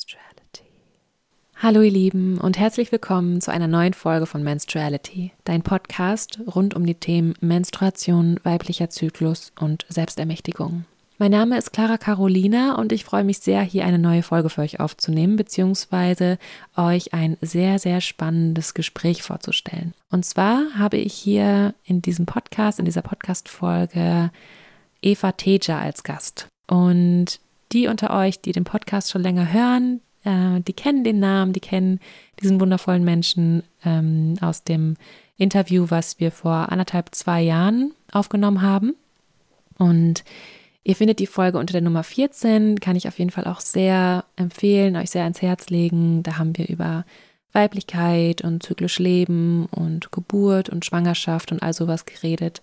Menstruality. Hallo ihr Lieben und herzlich willkommen zu einer neuen Folge von Menstruality, dein Podcast rund um die Themen Menstruation, weiblicher Zyklus und Selbstermächtigung. Mein Name ist Clara Carolina und ich freue mich sehr, hier eine neue Folge für euch aufzunehmen, beziehungsweise euch ein sehr, sehr spannendes Gespräch vorzustellen. Und zwar habe ich hier in diesem Podcast, in dieser Podcast-Folge Eva Teja als Gast. Und die unter euch, die den Podcast schon länger hören, die kennen den Namen, die kennen diesen wundervollen Menschen aus dem Interview, was wir vor 1,5, 2 Jahren aufgenommen haben. Und ihr findet die Folge unter der Nummer 14, kann ich auf jeden Fall auch sehr empfehlen, euch sehr ans Herz legen. Da haben wir über Weiblichkeit und zyklisch Leben und Geburt und Schwangerschaft und all sowas geredet.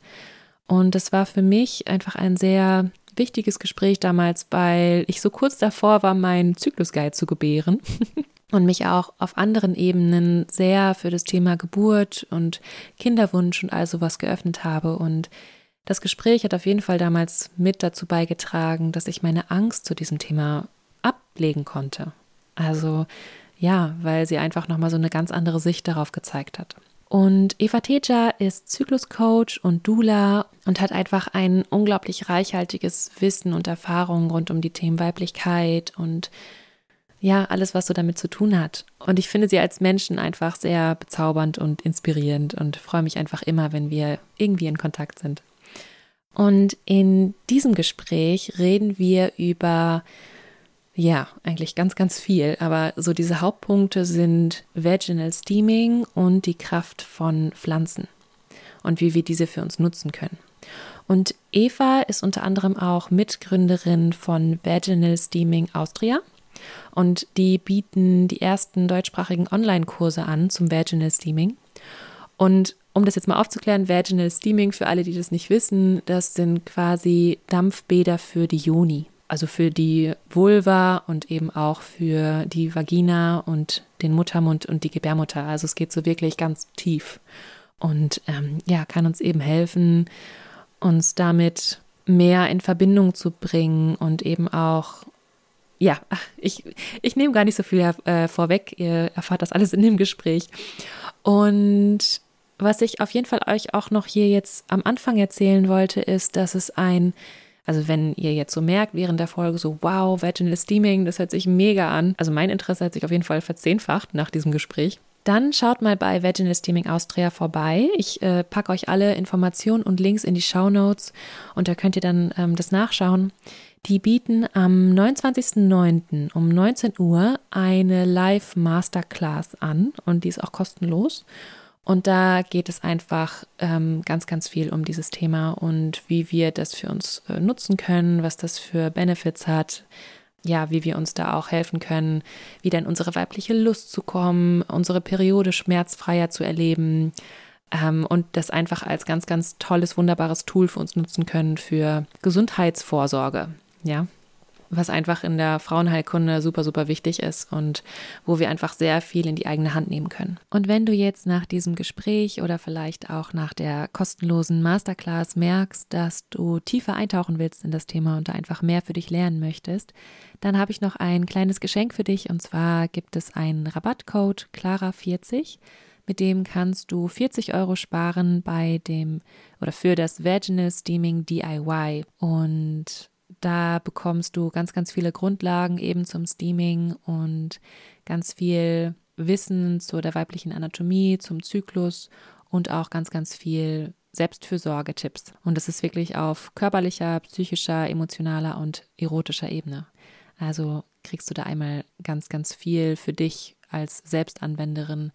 Und das war für mich einfach ein sehr wichtiges Gespräch damals, weil ich so kurz davor war, meinen Zyklusguide zu gebären und mich auch auf anderen Ebenen sehr für das Thema Geburt und Kinderwunsch und all sowas geöffnet habe. Und das Gespräch hat auf jeden Fall damals mit dazu beigetragen, dass ich meine Angst zu diesem Thema ablegen konnte. Also ja, weil sie einfach nochmal so eine ganz andere Sicht darauf gezeigt hat. Und Eva Teja ist Zykluscoach und Doula und hat einfach ein unglaublich reichhaltiges Wissen und Erfahrung rund um die Themen Weiblichkeit und ja, alles, was so damit zu tun hat. Und ich finde sie als Menschen einfach sehr bezaubernd und inspirierend und freue mich einfach immer, wenn wir irgendwie in Kontakt sind. Und in diesem Gespräch reden wir über, ja, eigentlich ganz, ganz viel, aber so diese Hauptpunkte sind Vaginal Steaming und die Kraft von Pflanzen und wie wir diese für uns nutzen können. Und Eva ist unter anderem auch Mitgründerin von Vaginal Steaming Austria und die bieten die ersten deutschsprachigen Online-Kurse an zum Vaginal Steaming. Und um das jetzt mal aufzuklären, Vaginal Steaming, für alle, die das nicht wissen, das sind quasi Dampfbäder für die Joni, also für die Vulva und eben auch für die Vagina und den Muttermund und die Gebärmutter. Also es geht so wirklich ganz tief und ja, kann uns eben helfen, uns damit mehr in Verbindung zu bringen und eben auch, ja, ich nehme gar nicht so viel vorweg, ihr erfahrt das alles in dem Gespräch. Und was ich auf jeden Fall euch auch noch hier jetzt am Anfang erzählen wollte, ist, dass es also wenn ihr jetzt so merkt während der Folge so, wow, Vaginal Steaming, das hört sich mega an. Also mein Interesse hat sich auf jeden Fall verzehnfacht nach diesem Gespräch. Dann schaut mal bei Vaginal Steaming Austria vorbei. Ich packe euch alle Informationen und Links in die Shownotes und da könnt ihr dann das nachschauen. Die bieten am 29.09. um 19 Uhr eine Live-Masterclass an und die ist auch kostenlos. Und da geht es einfach ganz, ganz viel um dieses Thema und wie wir das für uns nutzen können, was das für Benefits hat, ja, wie wir uns da auch helfen können, wieder in unsere weibliche Lust zu kommen, unsere Periode schmerzfreier zu erleben und das einfach als ganz, ganz tolles, wunderbares Tool für uns nutzen können für Gesundheitsvorsorge, ja, was einfach in der Frauenheilkunde super, super wichtig ist und wo wir einfach sehr viel in die eigene Hand nehmen können. Und wenn du jetzt nach diesem Gespräch oder vielleicht auch nach der kostenlosen Masterclass merkst, dass du tiefer eintauchen willst in das Thema und da einfach mehr für dich lernen möchtest, dann habe ich noch ein kleines Geschenk für dich und zwar gibt es einen Rabattcode Clara40. Mit dem kannst du 40 € sparen für das Vaginal Steaming DIY und da bekommst du ganz, ganz viele Grundlagen eben zum Steaming und ganz viel Wissen zu der weiblichen Anatomie, zum Zyklus und auch ganz, ganz viel Selbstfürsorge-Tipps. Und das ist wirklich auf körperlicher, psychischer, emotionaler und erotischer Ebene. Also kriegst du da einmal ganz, ganz viel für dich als Selbstanwenderin,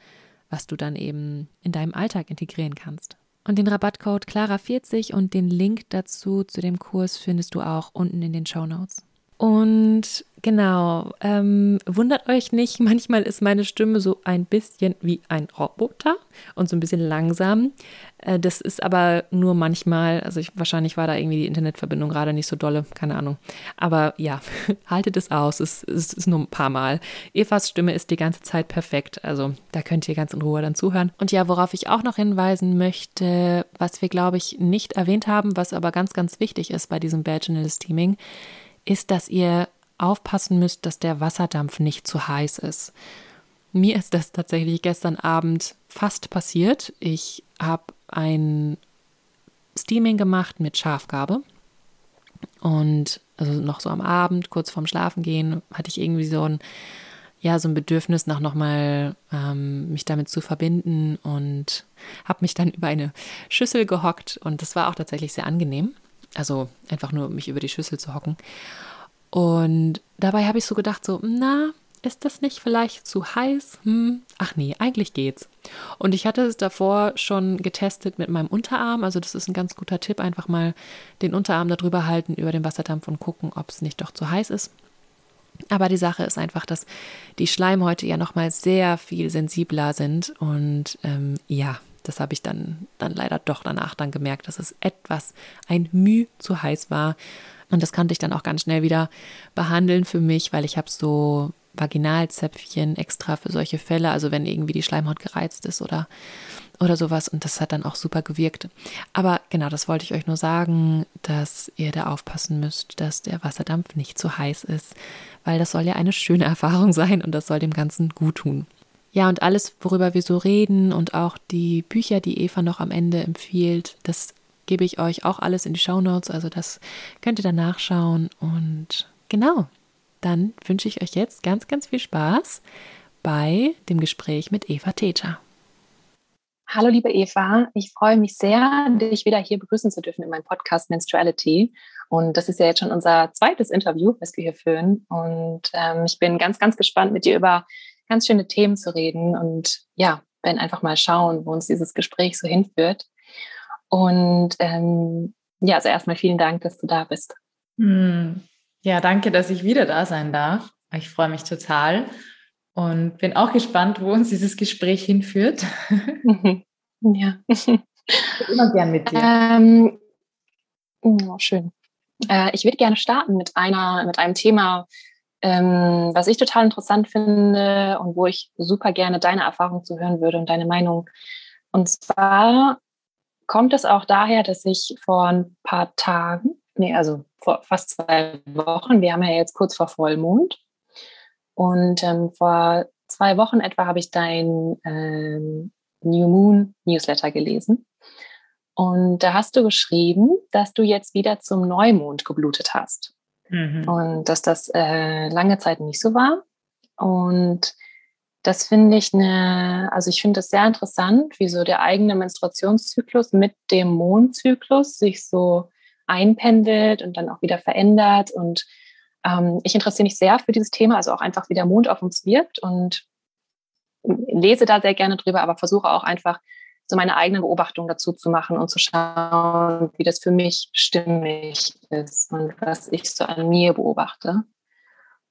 was du dann eben in deinem Alltag integrieren kannst. Und den Rabattcode Clara40 und den Link dazu zu dem Kurs findest du auch unten in den Shownotes. Und genau, wundert euch nicht, manchmal ist meine Stimme so ein bisschen wie ein Roboter und so ein bisschen langsam. Das ist aber nur manchmal, also wahrscheinlich war da irgendwie die Internetverbindung gerade nicht so dolle, keine Ahnung. Aber ja, haltet es aus, es ist nur ein paar Mal. Evas Stimme ist die ganze Zeit perfekt, also da könnt ihr ganz in Ruhe dann zuhören. Und ja, worauf ich auch noch hinweisen möchte, was wir, glaube ich, nicht erwähnt haben, was aber ganz, ganz wichtig ist bei diesem Vaginal Steaming, ist, dass ihr aufpassen müsst, dass der Wasserdampf nicht zu heiß ist. Mir ist das tatsächlich gestern Abend fast passiert. Ich habe ein Steaming gemacht mit Schafgarbe und also noch so am Abend, kurz vorm Schlafengehen, hatte ich irgendwie so ein Bedürfnis nach nochmal mich damit zu verbinden und habe mich dann über eine Schüssel gehockt und das war auch tatsächlich sehr angenehm. Also einfach nur mich über die Schüssel zu hocken. Und dabei habe ich so gedacht, ist das nicht vielleicht zu heiß? Ach nee, eigentlich geht's. Und ich hatte es davor schon getestet mit meinem Unterarm. Also das ist ein ganz guter Tipp, einfach mal den Unterarm darüber halten, über den Wasserdampf und gucken, ob es nicht doch zu heiß ist. Aber die Sache ist einfach, dass die Schleimhäute ja nochmal sehr viel sensibler sind. Und das habe ich dann leider doch danach dann gemerkt, dass es ein Müh zu heiß war. Und das konnte ich dann auch ganz schnell wieder behandeln für mich, weil ich habe so Vaginalzäpfchen extra für solche Fälle, also wenn irgendwie die Schleimhaut gereizt ist oder sowas, und das hat dann auch super gewirkt. Aber genau, das wollte ich euch nur sagen, dass ihr da aufpassen müsst, dass der Wasserdampf nicht zu heiß ist, weil das soll ja eine schöne Erfahrung sein und das soll dem Ganzen gut tun. Ja, und alles, worüber wir so reden und auch die Bücher, die Eva noch am Ende empfiehlt, das gebe ich euch auch alles in die Shownotes, also das könnt ihr dann nachschauen und genau. Dann wünsche ich euch jetzt ganz, ganz viel Spaß bei dem Gespräch mit Eva Teja. Hallo liebe Eva, ich freue mich sehr, dich wieder hier begrüßen zu dürfen in meinem Podcast Menstruality. Und das ist ja jetzt schon unser zweites Interview, was wir hier führen. Und ich bin ganz, ganz gespannt, mit dir über ganz schöne Themen zu reden. Und ja, werden einfach mal schauen, wo uns dieses Gespräch so hinführt. Und also erstmal vielen Dank, dass du da bist. Ja, danke, dass ich wieder da sein darf. Ich freue mich total und bin auch gespannt, wo uns dieses Gespräch hinführt. Ja. Immer gern mit dir. Schön. Ich würde gerne starten mit einem Thema, was ich total interessant finde und wo ich super gerne deine Erfahrung zu hören würde und deine Meinung. Und zwar kommt es auch daher, dass ich vor ein paar Tagen, vor fast 2 Wochen, wir haben ja jetzt kurz vor Vollmond und vor 2 Wochen etwa habe ich dein New Moon Newsletter gelesen und da hast du geschrieben, dass du jetzt wieder zum Neumond geblutet hast und dass das lange Zeit nicht so war und das finde ich ich finde das sehr interessant, wie so der eigene Menstruationszyklus mit dem Mondzyklus sich so einpendelt und dann auch wieder verändert und ich interessiere mich sehr für dieses Thema, also auch einfach wie der Mond auf uns wirkt und lese da sehr gerne drüber, aber versuche auch einfach so meine eigenen Beobachtungen dazu zu machen und zu schauen, wie das für mich stimmig ist und was ich so an mir beobachte.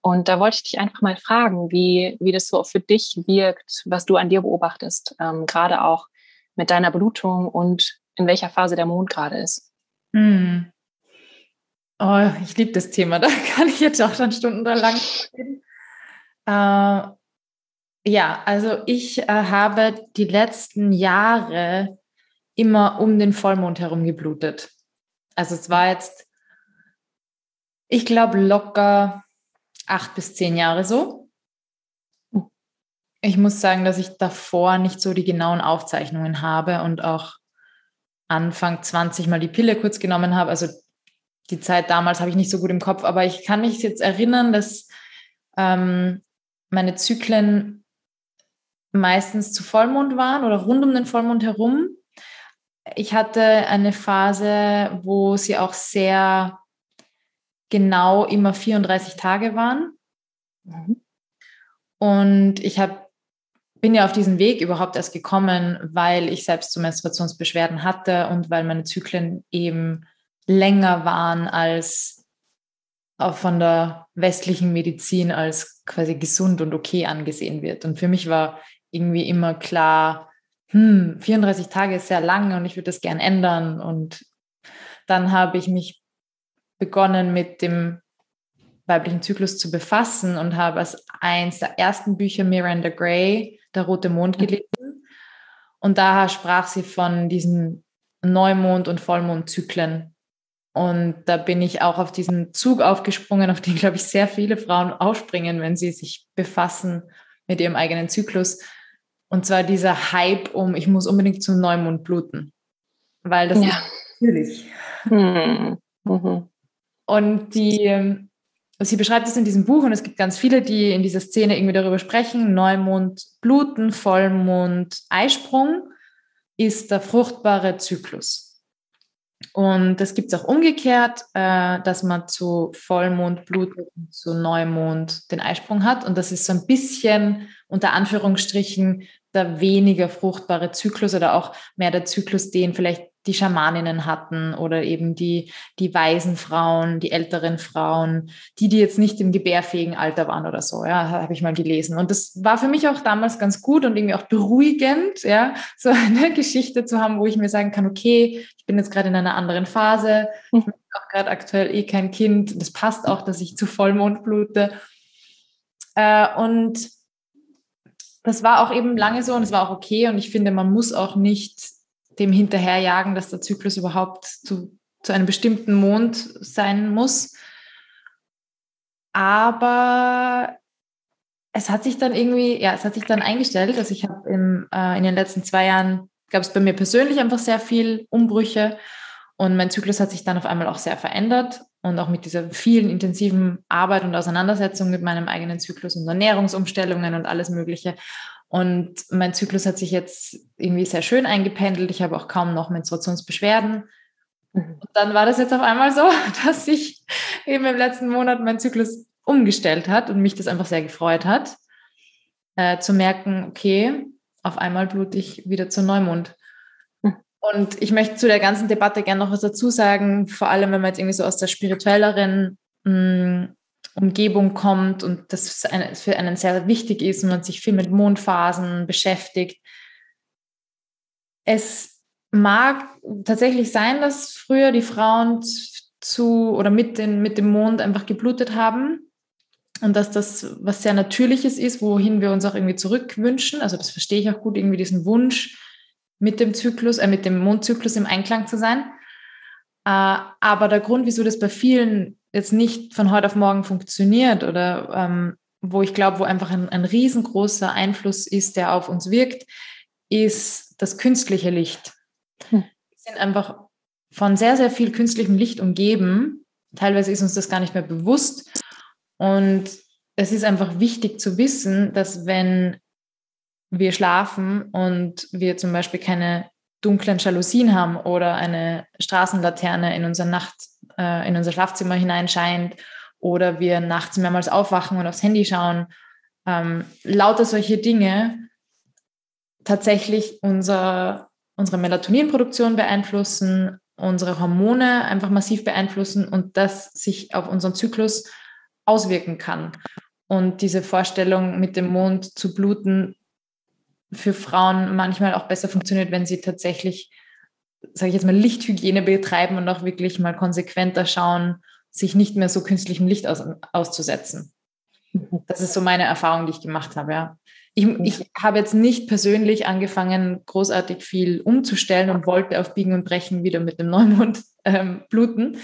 Und da wollte ich dich einfach mal fragen, wie das so für dich wirkt, was du an dir beobachtest, gerade auch mit deiner Blutung und in welcher Phase der Mond gerade ist. Oh, ich liebe das Thema, da kann ich jetzt auch dann stundenlang reden. Ich habe die letzten Jahre immer um den Vollmond herum geblutet. Also es war jetzt, ich glaube, locker 8 bis 10 Jahre so. Ich muss sagen, dass ich davor nicht so die genauen Aufzeichnungen habe und auch Anfang 20 mal die Pille kurz genommen habe. Also die Zeit damals habe ich nicht so gut im Kopf, aber ich kann mich jetzt erinnern, dass meine Zyklen meistens zu Vollmond waren oder rund um den Vollmond herum. Ich hatte eine Phase, wo sie auch sehr genau immer 34 Tage waren. Und ich bin ja auf diesen Weg überhaupt erst gekommen, weil ich selbst so Menstruationsbeschwerden hatte und weil meine Zyklen eben länger waren als auch von der westlichen Medizin als quasi gesund und okay angesehen wird. Und für mich war irgendwie immer klar, 34 Tage ist sehr lang und ich würde das gern ändern. Und dann habe ich mich begonnen mit dem weiblichen Zyklus zu befassen und habe als eins der ersten Bücher Miranda Gray, Der rote Mond, gelesen. Und da sprach sie von diesen Neumond- und Vollmondzyklen Und da bin ich auch auf diesen Zug aufgesprungen, auf den, glaube ich, sehr viele Frauen aufspringen, wenn sie sich befassen mit ihrem eigenen Zyklus. Und zwar dieser Hype um, ich muss unbedingt zum Neumond bluten. Weil das ist natürlich. Mhm. Und sie beschreibt es in diesem Buch, und es gibt ganz viele, die in dieser Szene irgendwie darüber sprechen, Neumond bluten, Vollmond Eisprung ist der fruchtbare Zyklus. Und das gibt es auch umgekehrt, dass man zu Vollmond blutet und zu Neumond den Eisprung hat. Und das ist so ein bisschen, unter Anführungsstrichen, der weniger fruchtbare Zyklus oder auch mehr der Zyklus, den vielleicht die Schamaninnen hatten oder eben die weisen Frauen, die älteren Frauen, die jetzt nicht im gebärfähigen Alter waren oder so, ja, habe ich mal gelesen. Und das war für mich auch damals ganz gut und irgendwie auch beruhigend, ja, so eine Geschichte zu haben, wo ich mir sagen kann, okay, ich bin jetzt gerade in einer anderen Phase, ich bin auch gerade aktuell kein Kind, das passt auch, dass ich zu Vollmond blute. Und das war auch eben lange so und es war auch okay, und ich finde, man muss auch nicht dem hinterherjagen, dass der Zyklus überhaupt zu einem bestimmten Mond sein muss. Aber es hat sich dann irgendwie, ja, es hat sich dann eingestellt, dass ich habe in den letzten 2 Jahren, gab es bei mir persönlich einfach sehr viel Umbrüche, und mein Zyklus hat sich dann auf einmal auch sehr verändert, und auch mit dieser vielen intensiven Arbeit und Auseinandersetzung mit meinem eigenen Zyklus und Ernährungsumstellungen und alles Mögliche. Und mein Zyklus hat sich jetzt irgendwie sehr schön eingependelt. Ich habe auch kaum noch Menstruationsbeschwerden. Und dann war das jetzt auf einmal so, dass sich eben im letzten Monat mein Zyklus umgestellt hat und mich das einfach sehr gefreut hat, zu merken, okay, auf einmal blute ich wieder zu Neumond. Und ich möchte zu der ganzen Debatte gerne noch was dazu sagen, vor allem, wenn man jetzt irgendwie so aus der spirituelleren Umgebung kommt und das für einen sehr wichtig ist und man sich viel mit Mondphasen beschäftigt. Es mag tatsächlich sein, dass früher die Frauen mit dem Mond einfach geblutet haben und dass das was sehr Natürliches ist, wohin wir uns auch irgendwie zurückwünschen. Also das verstehe ich auch gut, irgendwie diesen Wunsch, mit dem Mondzyklus im Einklang zu sein. Aber der Grund, wieso das bei vielen jetzt nicht von heute auf morgen funktioniert oder wo ich glaube, wo einfach ein riesengroßer Einfluss ist, der auf uns wirkt, ist das künstliche Licht. Wir sind einfach von sehr, sehr viel künstlichem Licht umgeben. Teilweise ist uns das gar nicht mehr bewusst. Und es ist einfach wichtig zu wissen, dass wenn wir schlafen und wir zum Beispiel keine dunklen Jalousien haben oder eine Straßenlaterne in in unser Schlafzimmer hineinscheint oder wir nachts mehrmals aufwachen und aufs Handy schauen, lauter solche Dinge tatsächlich unsere Melatoninproduktion beeinflussen, unsere Hormone einfach massiv beeinflussen und das sich auf unseren Zyklus auswirken kann. Und diese Vorstellung, mit dem Mond zu bluten, für Frauen manchmal auch besser funktioniert, wenn sie tatsächlich, sage ich jetzt mal, Lichthygiene betreiben und auch wirklich mal konsequenter schauen, sich nicht mehr so künstlichem Licht auszusetzen. Das ist so meine Erfahrung, die ich gemacht habe, ja. Ich habe jetzt nicht persönlich angefangen, großartig viel umzustellen und wollte auf Biegen und Brechen wieder mit dem Neumond bluten.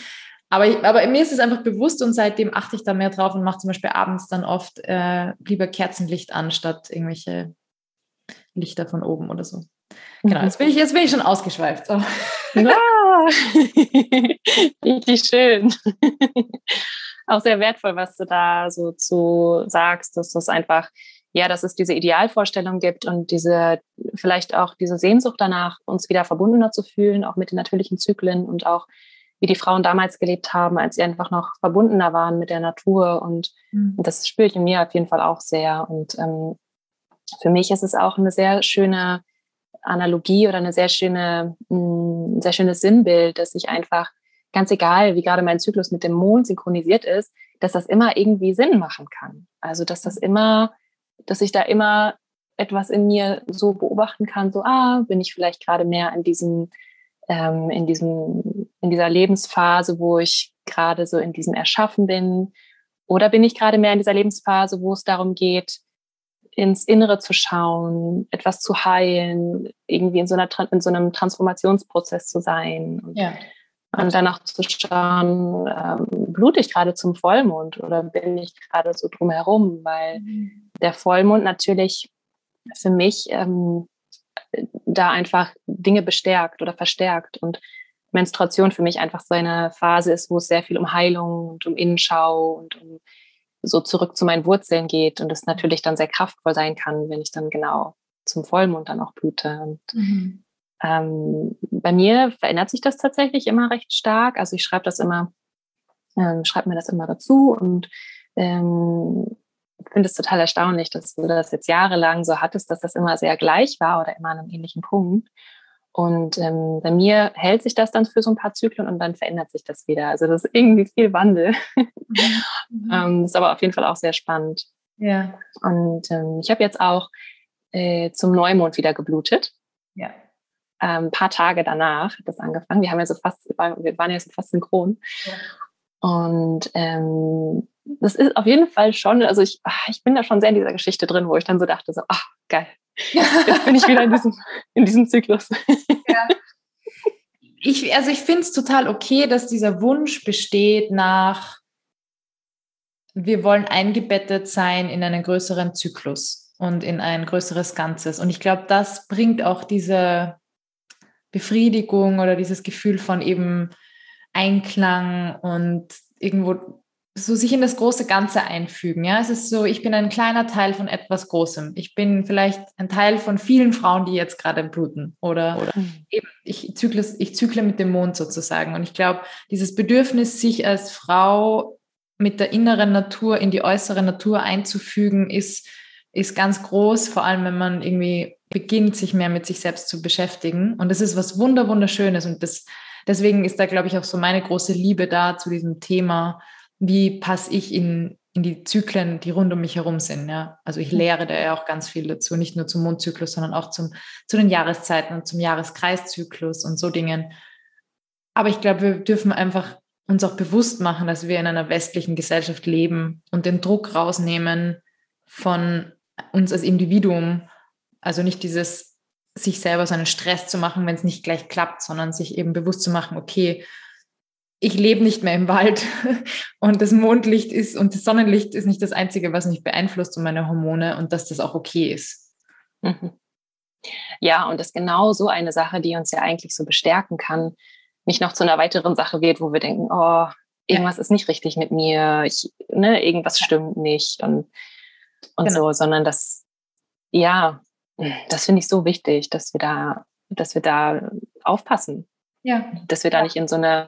Aber mir ist es einfach bewusst und seitdem achte ich da mehr drauf und mache zum Beispiel abends dann oft lieber Kerzenlicht an, statt irgendwelche Lichter von oben oder so. Genau, jetzt bin ich schon ausgeschweift. Oh. Ah, richtig schön. Auch sehr wertvoll, was du da so zu sagst, dass das einfach, ja, dass es diese Idealvorstellung gibt und vielleicht auch diese Sehnsucht danach, uns wieder verbundener zu fühlen, auch mit den natürlichen Zyklen und auch, wie die Frauen damals gelebt haben, als sie einfach noch verbundener waren mit der Natur. Und das spüre ich in mir auf jeden Fall auch sehr. Und für mich ist es auch eine sehr schöne Analogie oder ein sehr schönes Sinnbild, dass ich einfach, ganz egal, wie gerade mein Zyklus mit dem Mond synchronisiert ist, dass das immer irgendwie Sinn machen kann. Also, dass ich da immer etwas in mir so beobachten kann, so, bin ich vielleicht gerade mehr in dieser Lebensphase, wo ich gerade so in diesem Erschaffen bin, oder bin ich gerade mehr in dieser Lebensphase, wo es darum geht, ins Innere zu schauen, etwas zu heilen, irgendwie in so einem Transformationsprozess zu sein. Und und danach zu schauen, blute ich gerade zum Vollmond oder bin ich gerade so drumherum, weil der Vollmond natürlich für mich da einfach Dinge bestärkt oder verstärkt und Menstruation für mich einfach so eine Phase ist, wo es sehr viel um Heilung und um Innenschau und um so zurück zu meinen Wurzeln geht und es natürlich dann sehr kraftvoll sein kann, wenn ich dann genau zum Vollmond dann auch blute. Und bei mir verändert sich das tatsächlich immer recht stark. Also ich schreibe mir das immer dazu und finde es total erstaunlich, dass du das jetzt jahrelang so hattest, dass das immer sehr gleich war oder immer an einem ähnlichen Punkt. Und bei mir hält sich das dann für so ein paar Zyklen und dann verändert sich das wieder. Also das ist irgendwie viel Wandel. Das ist aber auf jeden Fall auch sehr spannend. Ja. Und ich habe jetzt auch zum Neumond wieder geblutet. Ja. Ein paar Tage danach hat das angefangen. Wir waren ja so fast synchron. Ja. Und das ist auf jeden Fall schon, also ich bin da schon sehr in dieser Geschichte drin, wo ich dann so dachte, so, ach, geil, jetzt bin ich wieder in diesem Zyklus. Ja. Ich finde es total okay, dass dieser Wunsch besteht nach, wir wollen eingebettet sein in einen größeren Zyklus und in ein größeres Ganzes. Und ich glaube, das bringt auch diese Befriedigung oder dieses Gefühl von eben Einklang und irgendwo so sich in das große Ganze einfügen. Ja, es ist so, ich bin ein kleiner Teil von etwas Großem. Ich bin vielleicht ein Teil von vielen Frauen, die jetzt gerade bluten oder eben ich zykle mit dem Mond sozusagen. Und ich glaube, dieses Bedürfnis, sich als Frau mit der inneren Natur in die äußere Natur einzufügen, ist ganz groß, vor allem wenn man irgendwie beginnt, sich mehr mit sich selbst zu beschäftigen. Und das ist was Wunderschönes. Und deswegen ist da, glaube ich, auch so meine große Liebe da zu diesem Thema, wie passe ich in die Zyklen, die rund um mich herum sind. Ja? Also ich lehre da ja auch ganz viel dazu, nicht nur zum Mondzyklus, sondern auch zu den Jahreszeiten und zum Jahreskreiszyklus und so Dingen. Aber ich glaube, wir dürfen einfach uns auch bewusst machen, dass wir in einer westlichen Gesellschaft leben und den Druck rausnehmen von uns als Individuum. Also nicht dieses, sich selber so einen Stress zu machen, wenn es nicht gleich klappt, sondern sich eben bewusst zu machen, okay, ich lebe nicht mehr im Wald und das Mondlicht ist und das Sonnenlicht ist nicht das Einzige, was mich beeinflusst und meine Hormone und dass das auch okay ist. Mhm. Ja, und das ist genau so eine Sache, die uns ja eigentlich so bestärken kann, nicht noch zu einer weiteren Sache wird, wo wir denken, oh, irgendwas ist nicht richtig mit mir, irgendwas stimmt nicht und genau. So, sondern das finde ich so wichtig, dass wir da aufpassen, dass wir da nicht in so eine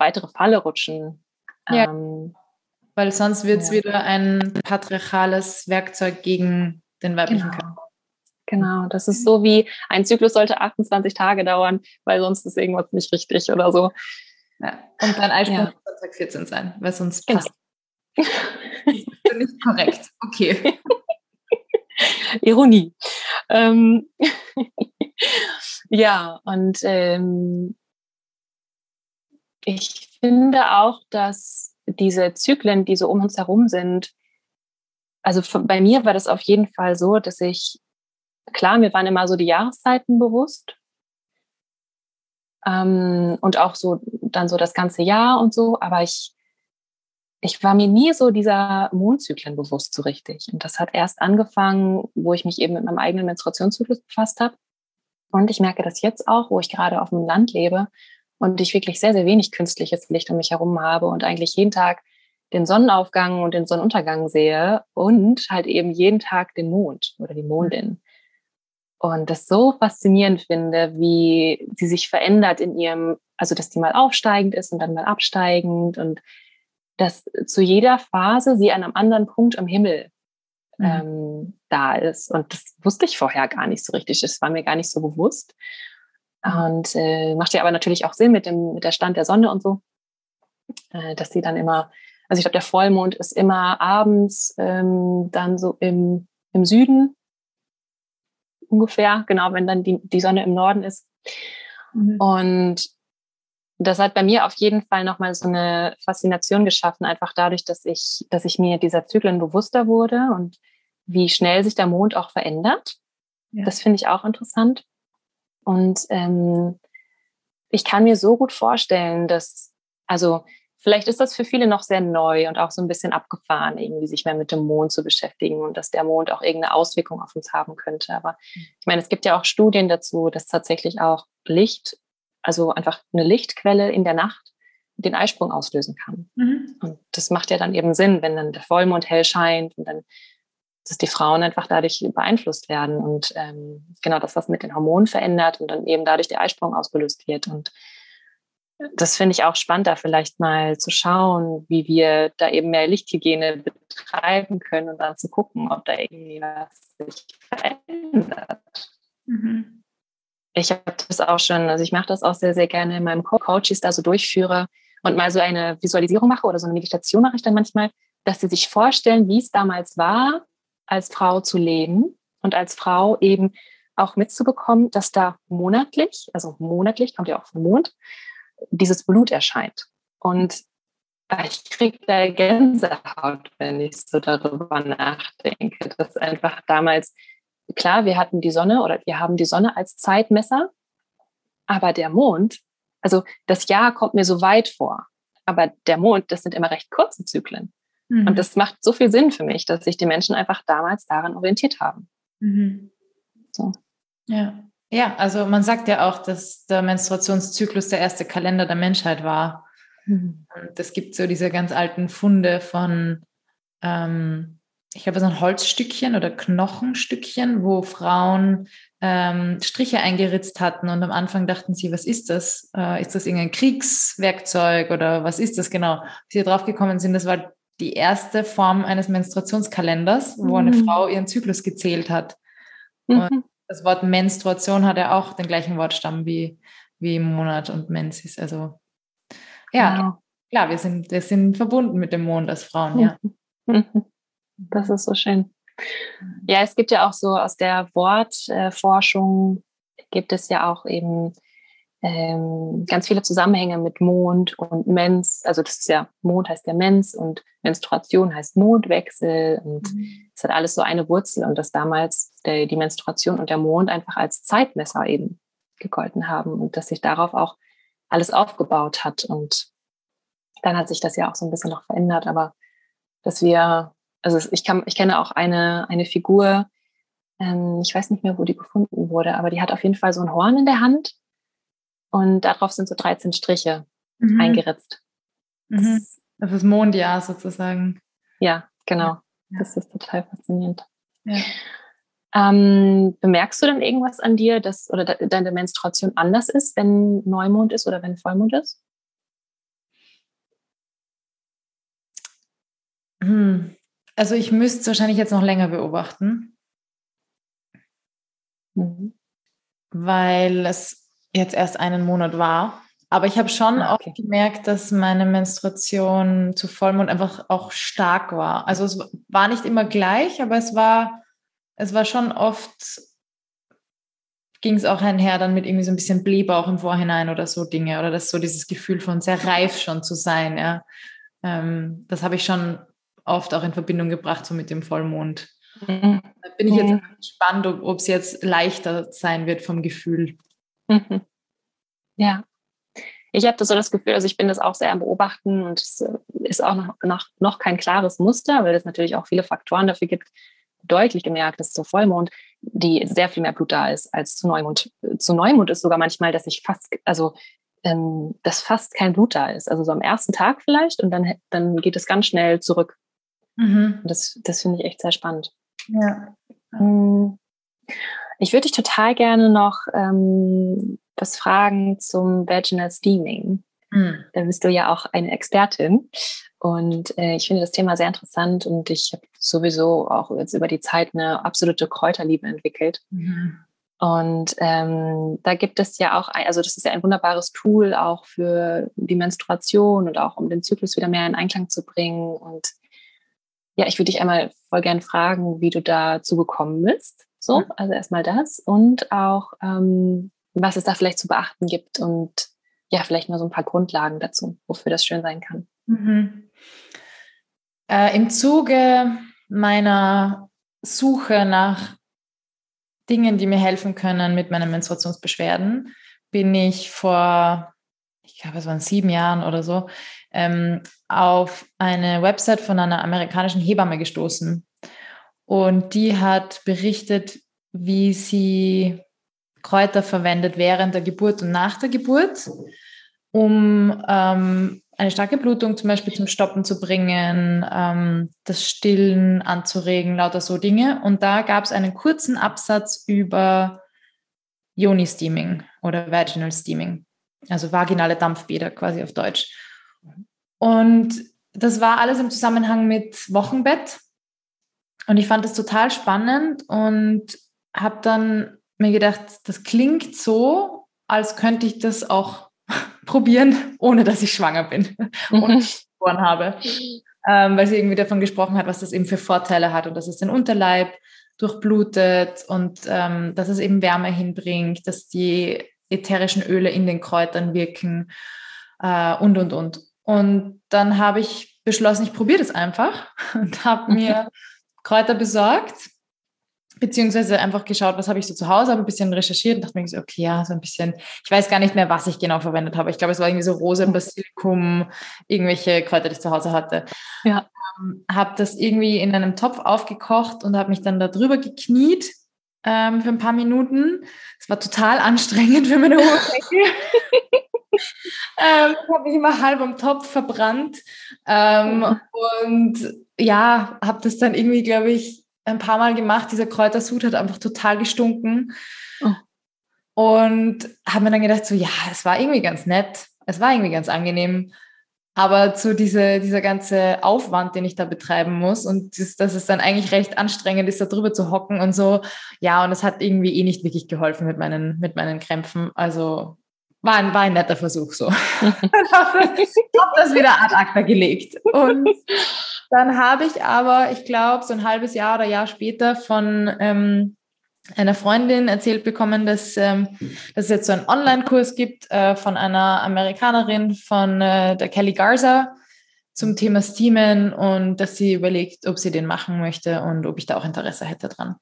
weitere Falle rutschen. Ja. Weil sonst wird es wieder ein patriarchales Werkzeug gegen den weiblichen Körper. Genau, das ist so wie, ein Zyklus sollte 28 Tage dauern, weil sonst ist irgendwas nicht richtig oder so. Ja. Und dann Eisprung muss Tag 14 sein, weil sonst passt. Das ist nicht korrekt. Okay. Ironie. Ja, und ich finde auch, dass diese Zyklen, die so um uns herum sind, also bei mir war das auf jeden Fall so, dass mir waren immer so die Jahreszeiten bewusst und auch so dann so das ganze Jahr und so, aber ich war mir nie so dieser Mondzyklen bewusst so richtig. Und das hat erst angefangen, wo ich mich eben mit meinem eigenen Menstruationszyklus befasst habe. Und ich merke das jetzt auch, wo ich gerade auf dem Land lebe und ich wirklich sehr, sehr wenig künstliches Licht um mich herum habe und eigentlich jeden Tag den Sonnenaufgang und den Sonnenuntergang sehe und halt eben jeden Tag den Mond oder die Mondin. Und das so faszinierend finde, wie sie sich verändert in ihrem, also dass die mal aufsteigend ist und dann mal absteigend und dass zu jeder Phase sie an einem anderen Punkt am Himmel da ist. Und das wusste ich vorher gar nicht so richtig. Das war mir gar nicht so bewusst. Und macht ja aber natürlich auch Sinn mit der Stand der Sonne und so, dass sie dann immer, also ich glaube, der Vollmond ist immer abends dann so im Süden ungefähr, genau, wenn dann die Sonne im Norden ist. Mhm. Und das hat bei mir auf jeden Fall nochmal so eine Faszination geschaffen, einfach dadurch, dass ich mir dieser Zyklen bewusster wurde und wie schnell sich der Mond auch verändert. Ja. Das finde ich auch interessant. Und ich kann mir so gut vorstellen, dass, also vielleicht ist das für viele noch sehr neu und auch so ein bisschen abgefahren, irgendwie sich mehr mit dem Mond zu beschäftigen und dass der Mond auch irgendeine Auswirkung auf uns haben könnte. Aber ich meine, es gibt ja auch Studien dazu, dass tatsächlich auch Licht, also einfach eine Lichtquelle in der Nacht, den Eisprung auslösen kann. Mhm. Und das macht ja dann eben Sinn, wenn dann der Vollmond hell scheint und dann, dass die Frauen einfach dadurch beeinflusst werden und genau das, was mit den Hormonen verändert und dann eben dadurch der Eisprung ausgelöst wird. Und das finde ich auch spannend, da vielleicht mal zu schauen, wie wir da eben mehr Lichthygiene betreiben können und dann zu gucken, ob da irgendwie was sich verändert. Mhm. Ich habe das auch schon, also ich mache das auch sehr, sehr gerne in meinem Coaches, da so durchführe und mal so eine Visualisierung mache oder so eine Meditation mache ich dann manchmal, dass sie sich vorstellen, wie es damals war, als Frau zu leben und als Frau eben auch mitzubekommen, dass da monatlich, kommt ja auch vom Mond, dieses Blut erscheint. Und ich kriege da Gänsehaut, wenn ich so darüber nachdenke, dass einfach damals, klar, wir hatten die Sonne oder wir haben die Sonne als Zeitmesser, aber der Mond, also das Jahr kommt mir so weit vor, aber der Mond, das sind immer recht kurze Zyklen. Mhm. Und das macht so viel Sinn für mich, dass sich die Menschen einfach damals daran orientiert haben. Mhm. So. Ja, also man sagt ja auch, dass der Menstruationszyklus der erste Kalender der Menschheit war. Mhm. Und es gibt so diese ganz alten Funde von, ich glaube, so ein Holzstückchen oder Knochenstückchen, wo Frauen Striche eingeritzt hatten und am Anfang dachten sie, was ist das? Ist das irgendein Kriegswerkzeug oder was ist das genau? Wie sie draufgekommen sind, das war die erste Form eines Menstruationskalenders, wo eine Frau ihren Zyklus gezählt hat. Mhm. Und das Wort Menstruation hat ja auch den gleichen Wortstamm wie Monat und Mens ist. Also ja, genau. Klar, wir sind verbunden mit dem Mond als Frauen, ja. Mhm. Das ist so schön. Ja, es gibt ja auch so aus der Wortforschung gibt es ja auch eben ganz viele Zusammenhänge mit Mond und Mens. Also das ist ja, Mond heißt ja Mens und Menstruation heißt Mondwechsel und es hat alles so eine Wurzel und dass damals die Menstruation und der Mond einfach als Zeitmesser eben gegolten haben und dass sich darauf auch alles aufgebaut hat und dann hat sich das ja auch so ein bisschen noch verändert, aber dass wir, also ich kenne auch eine Figur, ich weiß nicht mehr, wo die gefunden wurde, aber die hat auf jeden Fall so ein Horn in der Hand und darauf sind so 13 Striche eingeritzt. Mhm. Das ist Mondjahr sozusagen. Ja, genau. Ja. Das ist total faszinierend. Ja. Bemerkst du dann irgendwas an dir, dass oder deine Menstruation anders ist, wenn Neumond ist oder wenn Vollmond ist? Mhm. Also ich müsste es wahrscheinlich jetzt noch länger beobachten, weil es jetzt erst einen Monat war. Aber ich habe schon auch gemerkt, dass meine Menstruation zu Vollmond einfach auch stark war. Also es war nicht immer gleich, aber es war schon oft, ging es auch einher dann mit irgendwie so ein bisschen Blähbauch im Vorhinein oder so Dinge. Oder das so dieses Gefühl von sehr reif schon zu sein. Ja. Das habe ich schon oft auch in Verbindung gebracht, so mit dem Vollmond. Mhm. Da bin ich jetzt gespannt, ob es jetzt leichter sein wird vom Gefühl. Mhm. Ja. Ich habe so das Gefühl, also ich bin das auch sehr am Beobachten und es ist auch noch kein klares Muster, weil es natürlich auch viele Faktoren dafür gibt, deutlich gemerkt, dass zu Vollmond die sehr viel mehr Blut da ist als zu Neumond. Zu Neumond ist sogar manchmal, dass ich dass fast kein Blut da ist. Also so am ersten Tag vielleicht und dann geht es ganz schnell zurück. Das finde ich echt sehr spannend. Ja. Ich würde dich total gerne noch was fragen zum Vaginal Steaming. Mhm. Da bist du ja auch eine Expertin und ich finde das Thema sehr interessant und ich habe sowieso auch jetzt über die Zeit eine absolute Kräuterliebe entwickelt. Mhm. Und da gibt es ja auch, also das ist ja ein wunderbares Tool auch für die Menstruation und auch um den Zyklus wieder mehr in Einklang zu bringen und ja, ich würde dich einmal voll gern fragen, wie du dazu gekommen bist. So, also erstmal das und auch, was es da vielleicht zu beachten gibt und ja, vielleicht mal so ein paar Grundlagen dazu, wofür das schön sein kann. Mhm. Im Zuge meiner Suche nach Dingen, die mir helfen können mit meinen Menstruationsbeschwerden, bin ich vor, ich glaube, es waren 7 Jahren oder so, auf eine Website von einer amerikanischen Hebamme gestoßen. Und die hat berichtet, wie sie Kräuter verwendet während der Geburt und nach der Geburt, um eine starke Blutung zum Beispiel zum Stoppen zu bringen, das Stillen anzuregen, lauter so Dinge. Und da gab es einen kurzen Absatz über Yoni-Steaming oder Vaginal Steaming, also vaginale Dampfbäder quasi auf Deutsch. Und das war alles im Zusammenhang mit Wochenbett. Und ich fand das total spannend und habe dann mir gedacht, das klingt so, als könnte ich das auch probieren, ohne dass ich schwanger bin, ohne dass ich geboren habe, weil sie irgendwie davon gesprochen hat, was das eben für Vorteile hat und dass es den Unterleib durchblutet und dass es eben Wärme hinbringt, dass die ätherischen Öle in den Kräutern wirken und. Und dann habe ich beschlossen, ich probiere das einfach und habe mir Kräuter besorgt, beziehungsweise einfach geschaut, was habe ich so zu Hause, habe ein bisschen recherchiert und dachte mir, okay, ja, so ein bisschen, ich weiß gar nicht mehr, was ich genau verwendet habe. Ich glaube, es war irgendwie so Rose, Basilikum, irgendwelche Kräuter, die ich zu Hause hatte. Ja. Habe das irgendwie in einem Topf aufgekocht und habe mich dann da drüber gekniet für ein paar Minuten. Es war total anstrengend für meine Oberfläche. Ich habe mich immer halb am Topf verbrannt und ja, habe das dann irgendwie, glaube ich, ein paar Mal gemacht. Dieser Kräutersud hat einfach total gestunken und habe mir dann gedacht, so ja, es war irgendwie ganz nett, es war irgendwie ganz angenehm, aber so dieser ganze Aufwand, den ich da betreiben muss und dass es dann eigentlich recht anstrengend ist, da drüber zu hocken und so, ja, und es hat irgendwie nicht wirklich geholfen mit meinen Krämpfen, also war ein netter Versuch so. Ich habe das wieder ad acta gelegt. Und dann habe ich aber, ich glaube, so ein halbes Jahr oder Jahr später von einer Freundin erzählt bekommen, dass es jetzt so einen Online-Kurs gibt von einer Amerikanerin, von der Kelly Garza, zum Thema Steamen und dass sie überlegt, ob sie den machen möchte und ob ich da auch Interesse hätte dran.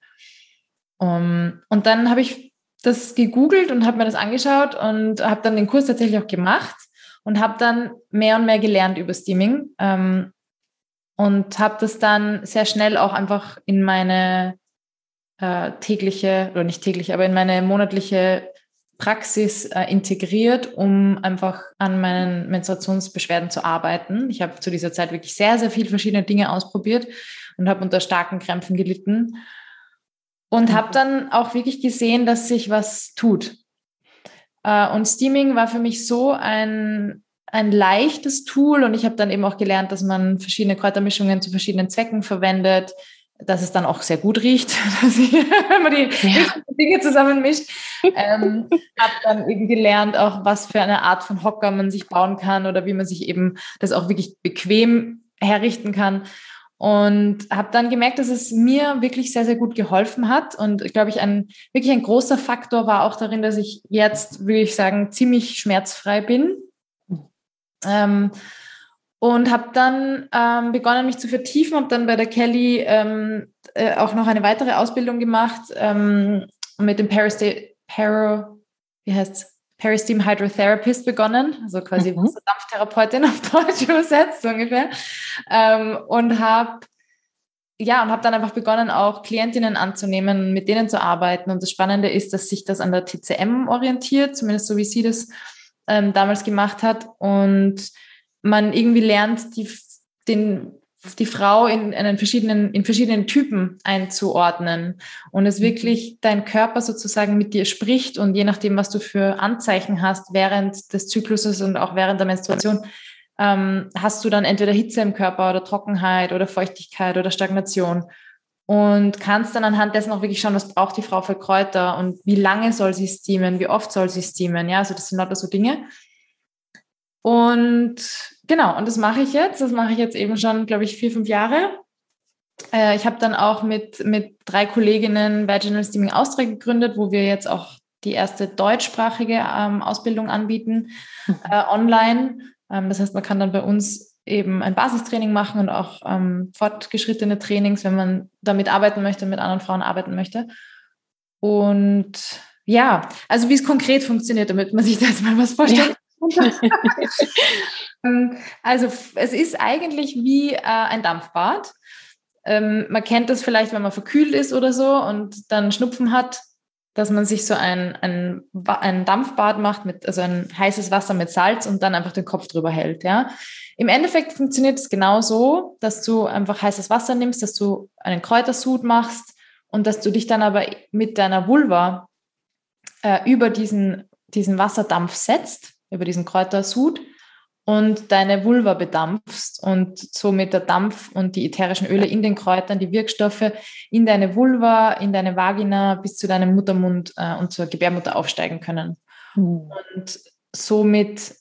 Und dann habe ich das gegoogelt und habe mir das angeschaut und habe dann den Kurs tatsächlich auch gemacht und habe dann mehr und mehr gelernt über Steaming und habe das dann sehr schnell auch einfach in meine tägliche, oder nicht tägliche, aber in meine monatliche Praxis integriert, um einfach an meinen Menstruationsbeschwerden zu arbeiten. Ich habe zu dieser Zeit wirklich sehr, sehr viele verschiedene Dinge ausprobiert und habe unter starken Krämpfen gelitten. Und habe dann auch wirklich gesehen, dass sich was tut. Und Steaming war für mich so ein leichtes Tool. Und ich habe dann eben auch gelernt, dass man verschiedene Kräutermischungen zu verschiedenen Zwecken verwendet, dass es dann auch sehr gut riecht, wenn man die Dinge zusammenmischt. Habe dann eben gelernt, auch was für eine Art von Hocker man sich bauen kann oder wie man sich eben das auch wirklich bequem herrichten kann. Und habe dann gemerkt, dass es mir wirklich sehr, sehr gut geholfen hat. Und glaube ich, wirklich ein großer Faktor war auch darin, dass ich jetzt, würde ich sagen, ziemlich schmerzfrei bin. Und habe dann begonnen, mich zu vertiefen. Habe dann bei der Kelly auch noch eine weitere Ausbildung gemacht mit dem Paris Day Paro, wie heißt's? Peristeam Hydrotherapist begonnen, also quasi Dampftherapeutin auf Deutsch übersetzt ungefähr, und habe dann einfach begonnen, auch Klientinnen anzunehmen, mit denen zu arbeiten. Und das Spannende ist, dass sich das an der TCM orientiert, zumindest so wie sie das damals gemacht hat, und man irgendwie lernt, die Frau in verschiedenen Typen einzuordnen und es wirklich dein Körper sozusagen mit dir spricht und je nachdem, was du für Anzeichen hast während des Zykluses und auch während der Menstruation, hast du dann entweder Hitze im Körper oder Trockenheit oder Feuchtigkeit oder Stagnation und kannst dann anhand dessen auch wirklich schauen, was braucht die Frau für Kräuter und wie lange soll sie steamen, wie oft soll sie steamen, ja, also das sind lauter so Dinge. Und genau, und das mache ich jetzt. Das mache ich jetzt eben schon, glaube ich, 4-5 Jahre. Ich habe dann auch mit 3 Kolleginnen Vaginal Steaming Austria gegründet, wo wir jetzt auch die erste deutschsprachige Ausbildung anbieten, online. Das heißt, man kann dann bei uns eben ein Basistraining machen und auch fortgeschrittene Trainings, wenn man damit arbeiten möchte, mit anderen Frauen arbeiten möchte. Und Ja, also wie es konkret funktioniert, damit man sich da jetzt mal was vorstellt. Ja. Also es ist eigentlich wie ein Dampfbad. Man kennt das vielleicht, wenn man verkühlt ist oder so und dann Schnupfen hat, dass man sich so ein Dampfbad macht, also ein heißes Wasser mit Salz und dann einfach den Kopf drüber hält. Ja. Im Endeffekt funktioniert es genau so, dass du einfach heißes Wasser nimmst, dass du einen Kräutersud machst und dass du dich dann aber mit deiner Vulva über diesen Wasserdampf setzt, über diesen Kräutersud und deine Vulva bedampfst und somit der Dampf und die ätherischen Öle in den Kräutern, die Wirkstoffe in deine Vulva, in deine Vagina bis zu deinem Muttermund und zur Gebärmutter aufsteigen können. Und somit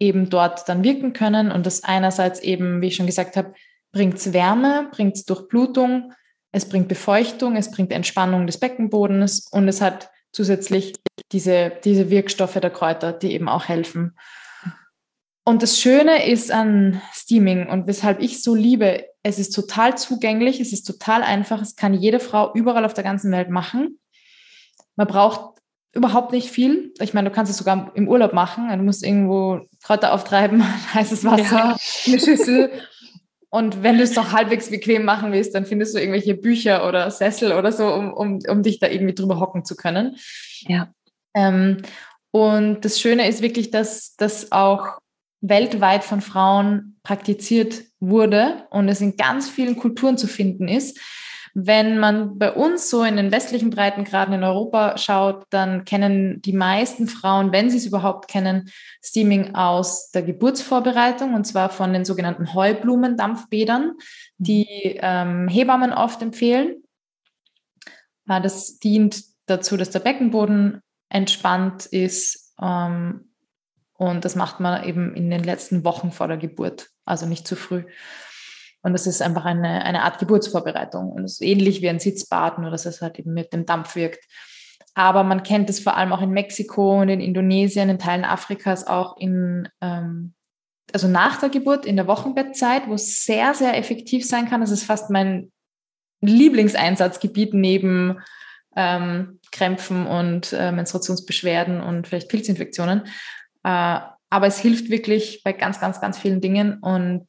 eben dort dann wirken können und das einerseits eben, wie ich schon gesagt habe, bringt es Wärme, bringt es Durchblutung, es bringt Befeuchtung, es bringt Entspannung des Beckenbodens und es hat zusätzlich diese Wirkstoffe der Kräuter, die eben auch helfen. Und das Schöne ist an Steaming und weshalb ich so liebe, es ist total zugänglich, es ist total einfach, es kann jede Frau überall auf der ganzen Welt machen. Man braucht überhaupt nicht viel. Ich meine, du kannst es sogar im Urlaub machen. Du musst irgendwo Kräuter auftreiben, heißes Wasser, eine Schüssel. Und wenn du es noch halbwegs bequem machen willst, dann findest du irgendwelche Bücher oder Sessel oder so, um dich da irgendwie drüber hocken zu können. Ja. Und das Schöne ist wirklich, dass das auch weltweit von Frauen praktiziert wurde und es in ganz vielen Kulturen zu finden ist. Wenn man bei uns so in den westlichen Breitengraden in Europa schaut, dann kennen die meisten Frauen, wenn sie es überhaupt kennen, Steaming aus der Geburtsvorbereitung und zwar von den sogenannten Heublumendampfbädern, die Hebammen oft empfehlen. Das dient dazu, dass der Beckenboden entspannt ist, und das macht man eben in den letzten Wochen vor der Geburt, also nicht zu früh. Und das ist einfach eine Art Geburtsvorbereitung. Und es ist ähnlich wie ein Sitzbad, nur dass es halt eben mit dem Dampf wirkt. Aber man kennt es vor allem auch in Mexiko und in Indonesien, in Teilen Afrikas, auch also nach der Geburt, in der Wochenbettzeit, wo es sehr, sehr effektiv sein kann. Das ist fast mein Lieblingseinsatzgebiet neben Krämpfen und Menstruationsbeschwerden und vielleicht Pilzinfektionen. Aber es hilft wirklich bei ganz, ganz, ganz vielen Dingen und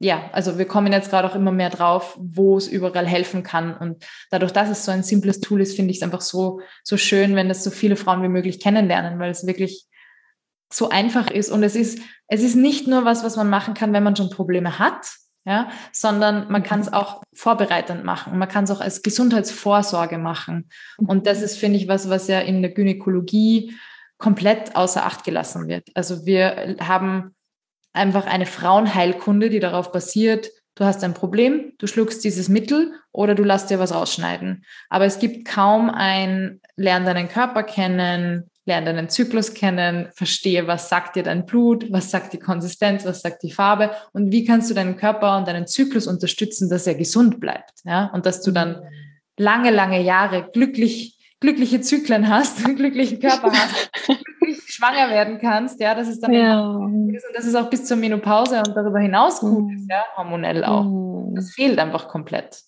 ja, also wir kommen jetzt gerade auch immer mehr drauf, wo es überall helfen kann und dadurch, dass es so ein simples Tool ist, finde ich es einfach so schön, wenn das so viele Frauen wie möglich kennenlernen, weil es wirklich so einfach ist und es ist nicht nur was man machen kann, wenn man schon Probleme hat, ja, sondern man kann es auch vorbereitend machen und man kann es auch als Gesundheitsvorsorge machen und das ist, finde ich, was ja in der Gynäkologie komplett außer Acht gelassen wird. Also wir haben einfach eine Frauenheilkunde, die darauf basiert, du hast ein Problem, du schluckst dieses Mittel oder du lässt dir was rausschneiden. Aber es gibt kaum ein lern deinen Körper kennen, lern deinen Zyklus kennen, verstehe, was sagt dir dein Blut, was sagt die Konsistenz, was sagt die Farbe und wie kannst du deinen Körper und deinen Zyklus unterstützen, dass er gesund bleibt, ja? Und dass du dann lange, lange Jahre glückliche Zyklen hast, einen glücklichen Körper hast, glücklich schwanger werden kannst, ja, das ist dann gut ist und das ist auch bis zur Menopause und darüber hinaus gut ist, ja, hormonell auch. Das fehlt einfach komplett.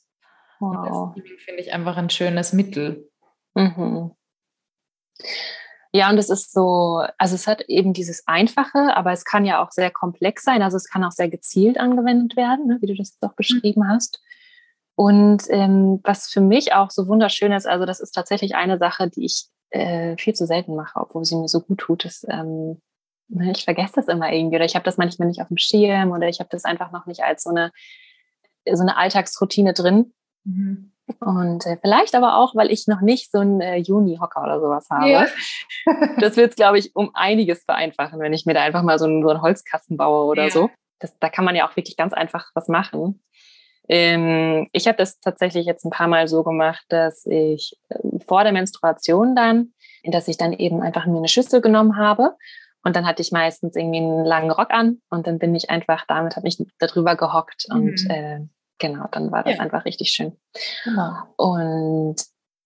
Wow. Und das finde ich einfach ein schönes Mittel. Mhm. Ja, und es ist so, also es hat eben dieses Einfache, aber es kann ja auch sehr komplex sein, also es kann auch sehr gezielt angewendet werden, ne, wie du das jetzt auch beschrieben hast. Und was für mich auch so wunderschön ist, also das ist tatsächlich eine Sache, die ich viel zu selten mache, obwohl sie mir so gut tut. Dass, ich vergesse das immer irgendwie oder ich habe das manchmal nicht auf dem Schirm oder ich habe das einfach noch nicht als so eine Alltagsroutine drin. Mhm. Und vielleicht aber auch, weil ich noch nicht so einen Juni-Hocker oder sowas habe. Ja. Das wird es, glaube ich, um einiges vereinfachen, wenn ich mir da einfach mal so einen Holzkasten baue oder so. Da kann man ja auch wirklich ganz einfach was machen. Ich habe das tatsächlich jetzt ein paar Mal so gemacht, dass ich vor der Menstruation dass ich dann eben einfach mir eine Schüssel genommen habe und dann hatte ich meistens irgendwie einen langen Rock an und dann bin ich einfach damit, habe mich darüber gehockt und genau, dann war das einfach richtig schön. Genau. Und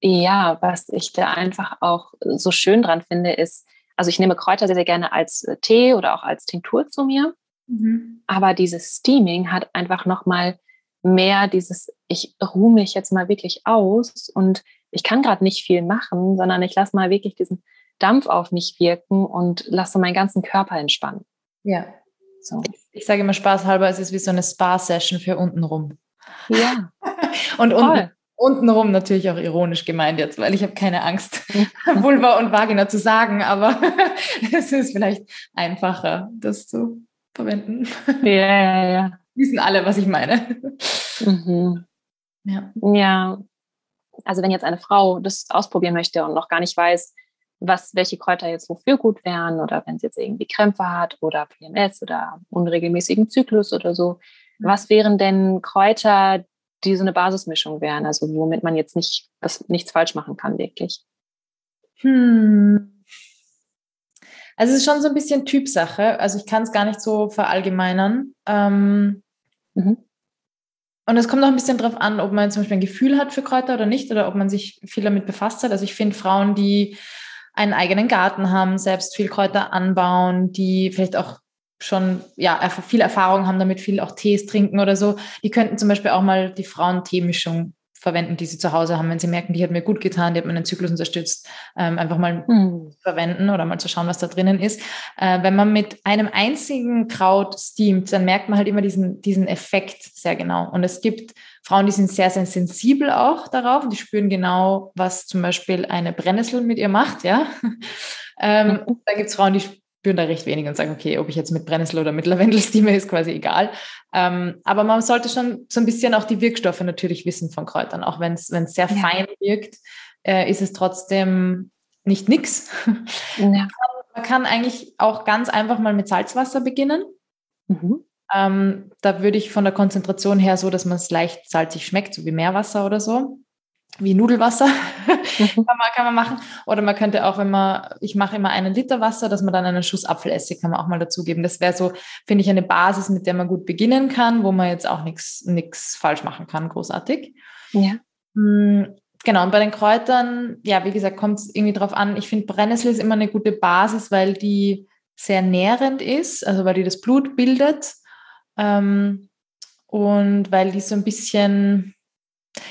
ja, was ich da einfach auch so schön dran finde ist, also ich nehme Kräuter sehr, sehr gerne als Tee oder auch als Tinktur zu mir, aber dieses Steaming hat einfach nochmal mehr dieses, ich ruhe mich jetzt mal wirklich aus und ich kann gerade nicht viel machen, sondern ich lasse mal wirklich diesen Dampf auf mich wirken und lasse meinen ganzen Körper entspannen. Ja. So. Ich sage immer spaßhalber, es ist wie so eine Spa-Session für untenrum. Ja. Und untenrum natürlich auch ironisch gemeint jetzt, weil ich habe keine Angst, Vulva und Vagina zu sagen, aber es ist vielleicht einfacher, das zu verwenden. Ja. Wissen alle, was ich meine. Mhm. Ja. Also wenn jetzt eine Frau das ausprobieren möchte und noch gar nicht weiß, welche Kräuter jetzt wofür gut wären oder wenn sie jetzt irgendwie Krämpfe hat oder PMS oder unregelmäßigen Zyklus oder so, was wären denn Kräuter, die so eine Basismischung wären, also womit man jetzt nichts falsch machen kann, wirklich? Also es ist schon so ein bisschen Typsache, also ich kann es gar nicht so verallgemeinern. Und es kommt auch ein bisschen drauf an, ob man zum Beispiel ein Gefühl hat für Kräuter oder nicht oder ob man sich viel damit befasst hat. Also ich finde Frauen, die einen eigenen Garten haben, selbst viel Kräuter anbauen, die vielleicht auch schon viel Erfahrung haben, damit viel auch Tees trinken oder so, die könnten zum Beispiel auch mal die Frauen-Tee-Mischung verwenden, die sie zu Hause haben, wenn sie merken, die hat mir gut getan, die hat meinen Zyklus unterstützt, einfach mal verwenden oder mal zu schauen, was da drinnen ist. Wenn man mit einem einzigen Kraut steamt, dann merkt man halt immer diesen Effekt sehr genau. Und es gibt Frauen, die sind sehr, sehr sensibel auch darauf und die spüren genau, was zum Beispiel eine Brennnessel mit ihr macht. Ja? Da gibt es Frauen, die spüren da recht wenig und sagen, okay, ob ich jetzt mit Brennnessel oder mit Lavendel steame, ist quasi egal. Aber man sollte schon so ein bisschen auch die Wirkstoffe natürlich wissen von Kräutern. Auch wenn es sehr fein wirkt, ist es trotzdem nicht nix. Ja. Man kann eigentlich auch ganz einfach mal mit Salzwasser beginnen. Mhm. Da würde ich von der Konzentration her so, dass man es leicht salzig schmeckt, so wie Meerwasser oder so. Wie Nudelwasser kann man machen. Oder man könnte auch, ich mache immer 1 Liter Wasser, dass man dann einen Schuss Apfelessig kann man auch mal dazugeben. Das wäre so, finde ich, eine Basis, mit der man gut beginnen kann, wo man jetzt auch nichts falsch machen kann, großartig. Ja. Genau, und bei den Kräutern, ja, wie gesagt, kommt es irgendwie drauf an. Ich finde, Brennnessel ist immer eine gute Basis, weil die sehr nährend ist, also weil die das Blut bildet und weil die so ein bisschen...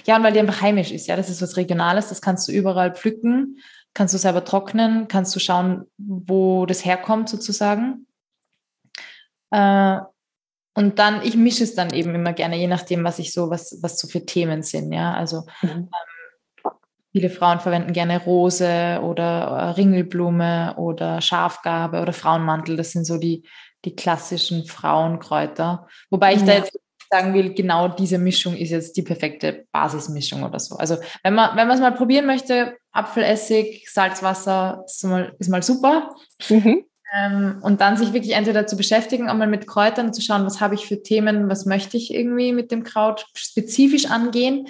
Ja, und weil die einfach heimisch ist, ja, das ist was Regionales, das kannst du überall pflücken, kannst du selber trocknen, kannst du schauen, wo das herkommt sozusagen. Und dann, ich mische es dann eben immer gerne, je nachdem, was so für Themen sind, ja, also viele Frauen verwenden gerne Rose oder Ringelblume oder Schafgarbe oder Frauenmantel, das sind so die klassischen Frauenkräuter, wobei ich da jetzt sagen will, genau diese Mischung ist jetzt die perfekte Basismischung oder so. Also wenn man es mal probieren möchte, Apfelessig, Salzwasser ist mal super. Und dann sich wirklich entweder zu beschäftigen, einmal mit Kräutern zu schauen, was habe ich für Themen, was möchte ich irgendwie mit dem Kraut spezifisch angehen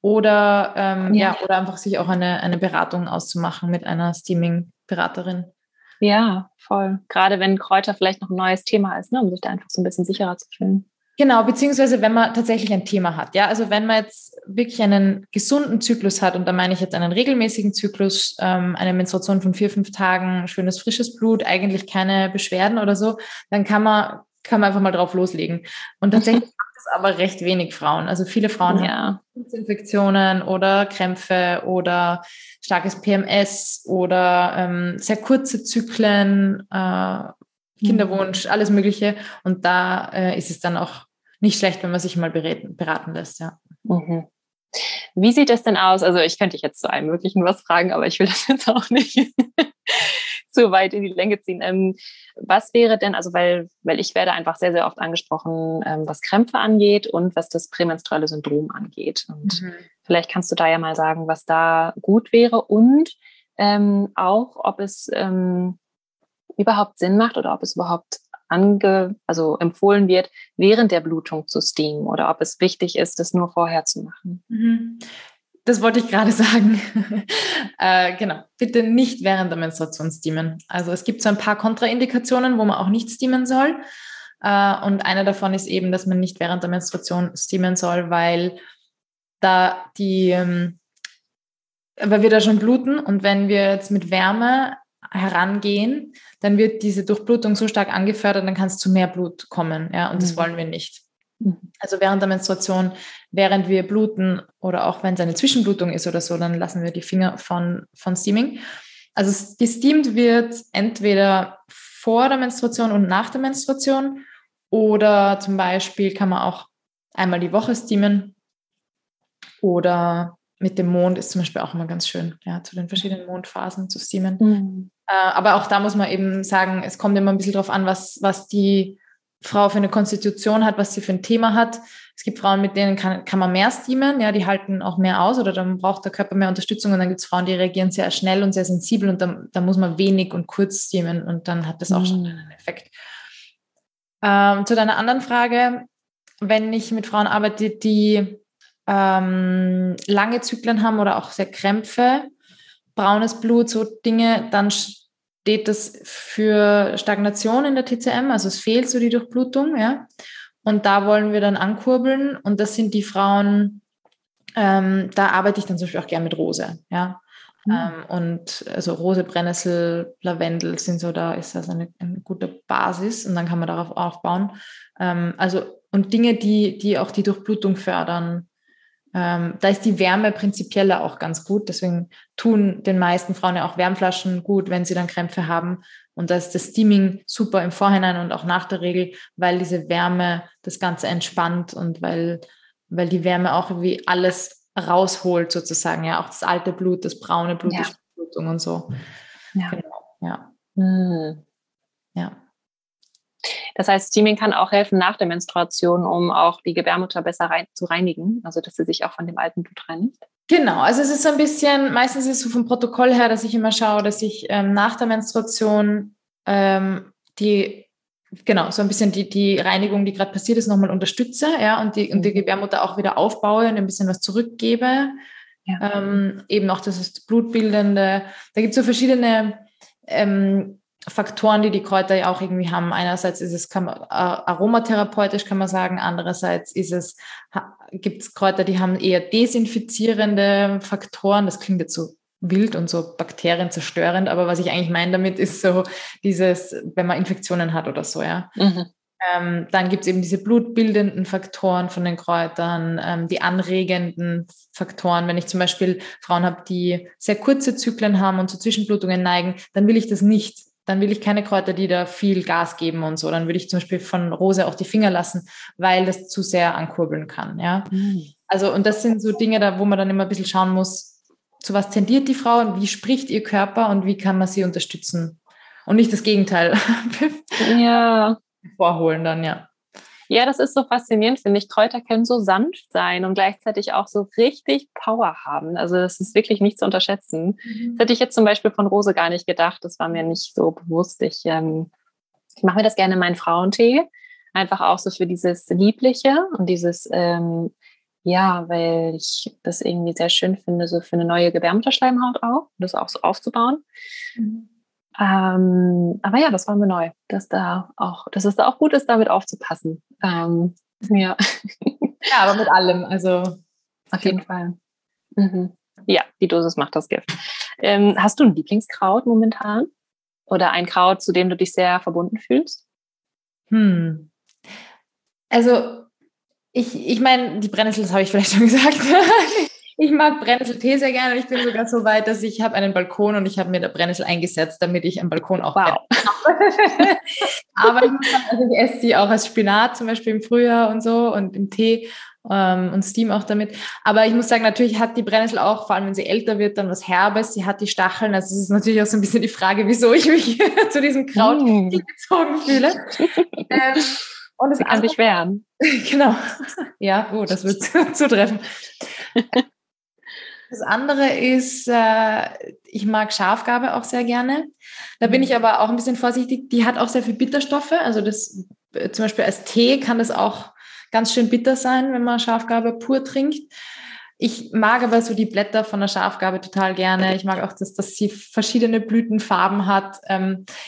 oder, oder einfach sich auch eine Beratung auszumachen mit einer Steaming-Beraterin. Ja, voll. Gerade wenn Kräuter vielleicht noch ein neues Thema ist, ne, um sich da einfach so ein bisschen sicherer zu fühlen. Genau, beziehungsweise wenn man tatsächlich ein Thema hat. Ja, also wenn man jetzt wirklich einen gesunden Zyklus hat, und da meine ich jetzt einen regelmäßigen Zyklus, eine Menstruation von 4-5 Tagen, schönes frisches Blut, eigentlich keine Beschwerden oder so, dann kann man einfach mal drauf loslegen. Und tatsächlich macht das aber recht wenig Frauen. Also viele Frauen haben Infektionen oder Krämpfe oder starkes PMS oder sehr kurze Zyklen, Kinderwunsch, alles Mögliche. Und da ist es dann auch nicht schlecht, wenn man sich mal beraten lässt. Ja. Mhm. Wie sieht das denn aus? Also ich könnte dich jetzt zu allem Möglichen was fragen, aber ich will das jetzt auch nicht so weit in die Länge ziehen. Was wäre denn, also weil ich werde einfach sehr, sehr oft angesprochen, was Krämpfe angeht und was das prämenstruelle Syndrom angeht. Und vielleicht kannst du da ja mal sagen, was da gut wäre und auch, ob es... überhaupt Sinn macht oder ob es überhaupt empfohlen wird, während der Blutung zu steamen oder ob es wichtig ist, das nur vorher zu machen. Das wollte ich gerade sagen. Genau, bitte nicht während der Menstruation steamen. Also es gibt so ein paar Kontraindikationen, wo man auch nicht steamen soll. Und eine davon ist eben, dass man nicht während der Menstruation steamen soll, weil da weil wir da schon bluten und wenn wir jetzt mit Wärme herangehen, dann wird diese Durchblutung so stark angefördert, dann kann es zu mehr Blut kommen, ja, und das wollen wir nicht. Also während der Menstruation, während wir bluten oder auch wenn es eine Zwischenblutung ist oder so, dann lassen wir die Finger von Steaming. Also gesteamt wird entweder vor der Menstruation und nach der Menstruation oder zum Beispiel kann man auch einmal die Woche steamen oder mit dem Mond ist zum Beispiel auch immer ganz schön, ja, zu den verschiedenen Mondphasen zu steamen. Mhm. Aber auch da muss man eben sagen, es kommt immer ein bisschen drauf an, was die Frau für eine Konstitution hat, was sie für ein Thema hat. Es gibt Frauen, mit denen kann man mehr steamen, ja, die halten auch mehr aus oder dann braucht der Körper mehr Unterstützung und dann gibt es Frauen, die reagieren sehr schnell und sehr sensibel und dann muss man wenig und kurz steamen und dann hat das auch schon einen Effekt. Zu deiner anderen Frage, wenn ich mit Frauen arbeite, die lange Zyklen haben oder auch sehr Krämpfe, braunes Blut, so Dinge, dann steht das für Stagnation in der TCM, also es fehlt so die Durchblutung, ja. Und da wollen wir dann ankurbeln und das sind die Frauen, da arbeite ich dann zum Beispiel auch gerne mit Rose, ja. Und also Rose, Brennnessel, Lavendel sind so, da ist das eine gute Basis und dann kann man darauf aufbauen. Also und Dinge, die auch die Durchblutung fördern. Da ist die Wärme prinzipiell auch ganz gut, deswegen tun den meisten Frauen ja auch Wärmflaschen gut, wenn sie dann Krämpfe haben und da ist das Steaming super im Vorhinein und auch nach der Regel, weil diese Wärme das Ganze entspannt und weil die Wärme auch wie alles rausholt sozusagen, ja, auch das alte Blut, das braune Blut, die Blutung und so. Ja. Genau, ja. Mhm. Ja. Das heißt, Steaming kann auch helfen nach der Menstruation, um auch die Gebärmutter besser zu reinigen, also dass sie sich auch von dem alten Blut reinigt. Genau, also es ist so ein bisschen, meistens ist es so vom Protokoll her, dass ich immer schaue, dass ich nach der Menstruation die Reinigung, die gerade passiert ist, nochmal unterstütze, ja, und die Gebärmutter auch wieder aufbaue und ein bisschen was zurückgebe. Ja. Eben auch das ist Blutbildende. Da gibt es so verschiedene Faktoren, die Kräuter ja auch irgendwie haben. Einerseits ist es aromatherapeutisch, kann man sagen. Andererseits gibt es Kräuter, die haben eher desinfizierende Faktoren. Das klingt jetzt so wild und so bakterienzerstörend, aber was ich eigentlich meine damit ist so dieses, wenn man Infektionen hat oder so, ja. Mhm. Dann gibt es eben diese blutbildenden Faktoren von den Kräutern, die anregenden Faktoren. Wenn ich zum Beispiel Frauen habe, die sehr kurze Zyklen haben und zu Zwischenblutungen neigen, dann will ich das nicht. Dann will ich keine Kräuter, die da viel Gas geben und so. Dann würde ich zum Beispiel von Rose auch die Finger lassen, weil das zu sehr ankurbeln kann. Ja? Mhm. Also, und das sind so Dinge, da, wo man dann immer ein bisschen schauen muss, zu was tendiert die Frau und wie spricht ihr Körper und wie kann man sie unterstützen? Und nicht das Gegenteil. Ja. Vorholen dann, ja. Ja, das ist so faszinierend, finde ich. Kräuter können so sanft sein und gleichzeitig auch so richtig Power haben. Also das ist wirklich nicht zu unterschätzen. Das hätte ich jetzt zum Beispiel von Rose gar nicht gedacht. Das war mir nicht so bewusst. Ich mache mir das gerne in meinen Frauentee. Einfach auch so für dieses Liebliche und dieses, weil ich das irgendwie sehr schön finde, so für eine neue Gebärmutterschleimhaut auch, das auch so aufzubauen. Mhm. Aber ja, das war mir neu, dass es da auch gut ist, damit aufzupassen. Ja, aber mit allem, also auf jeden Fall. Mhm. Ja, die Dosis macht das Gift. Hast du ein Lieblingskraut momentan? Oder ein Kraut, zu dem du dich sehr verbunden fühlst? Also, ich meine, die Brennnessel habe ich vielleicht schon gesagt. Ich mag Brennnesseltee sehr gerne und ich bin sogar so weit, dass ich habe einen Balkon und ich habe mir da Brennnessel eingesetzt, damit ich am Balkon auch habe. Aber ich muss sagen, also ich esse sie auch als Spinat zum Beispiel im Frühjahr und so und im Tee und steam auch damit. Aber ich muss sagen, natürlich hat die Brennnessel auch, vor allem wenn sie älter wird, dann was Herbes. Sie hat die Stacheln. Also es ist natürlich auch so ein bisschen die Frage, wieso ich mich zu diesem Kraut gezogen fühle. Und es kann sich wehren. Genau. Ja, oh, das wird zutreffen. Das andere ist, ich mag Schafgarbe auch sehr gerne. Da bin ich aber auch ein bisschen vorsichtig. Die hat auch sehr viel Bitterstoffe. Also das zum Beispiel als Tee kann das auch ganz schön bitter sein, wenn man Schafgarbe pur trinkt. Ich mag aber so die Blätter von der Schafgarbe total gerne. Ich mag auch, dass sie verschiedene Blütenfarben hat.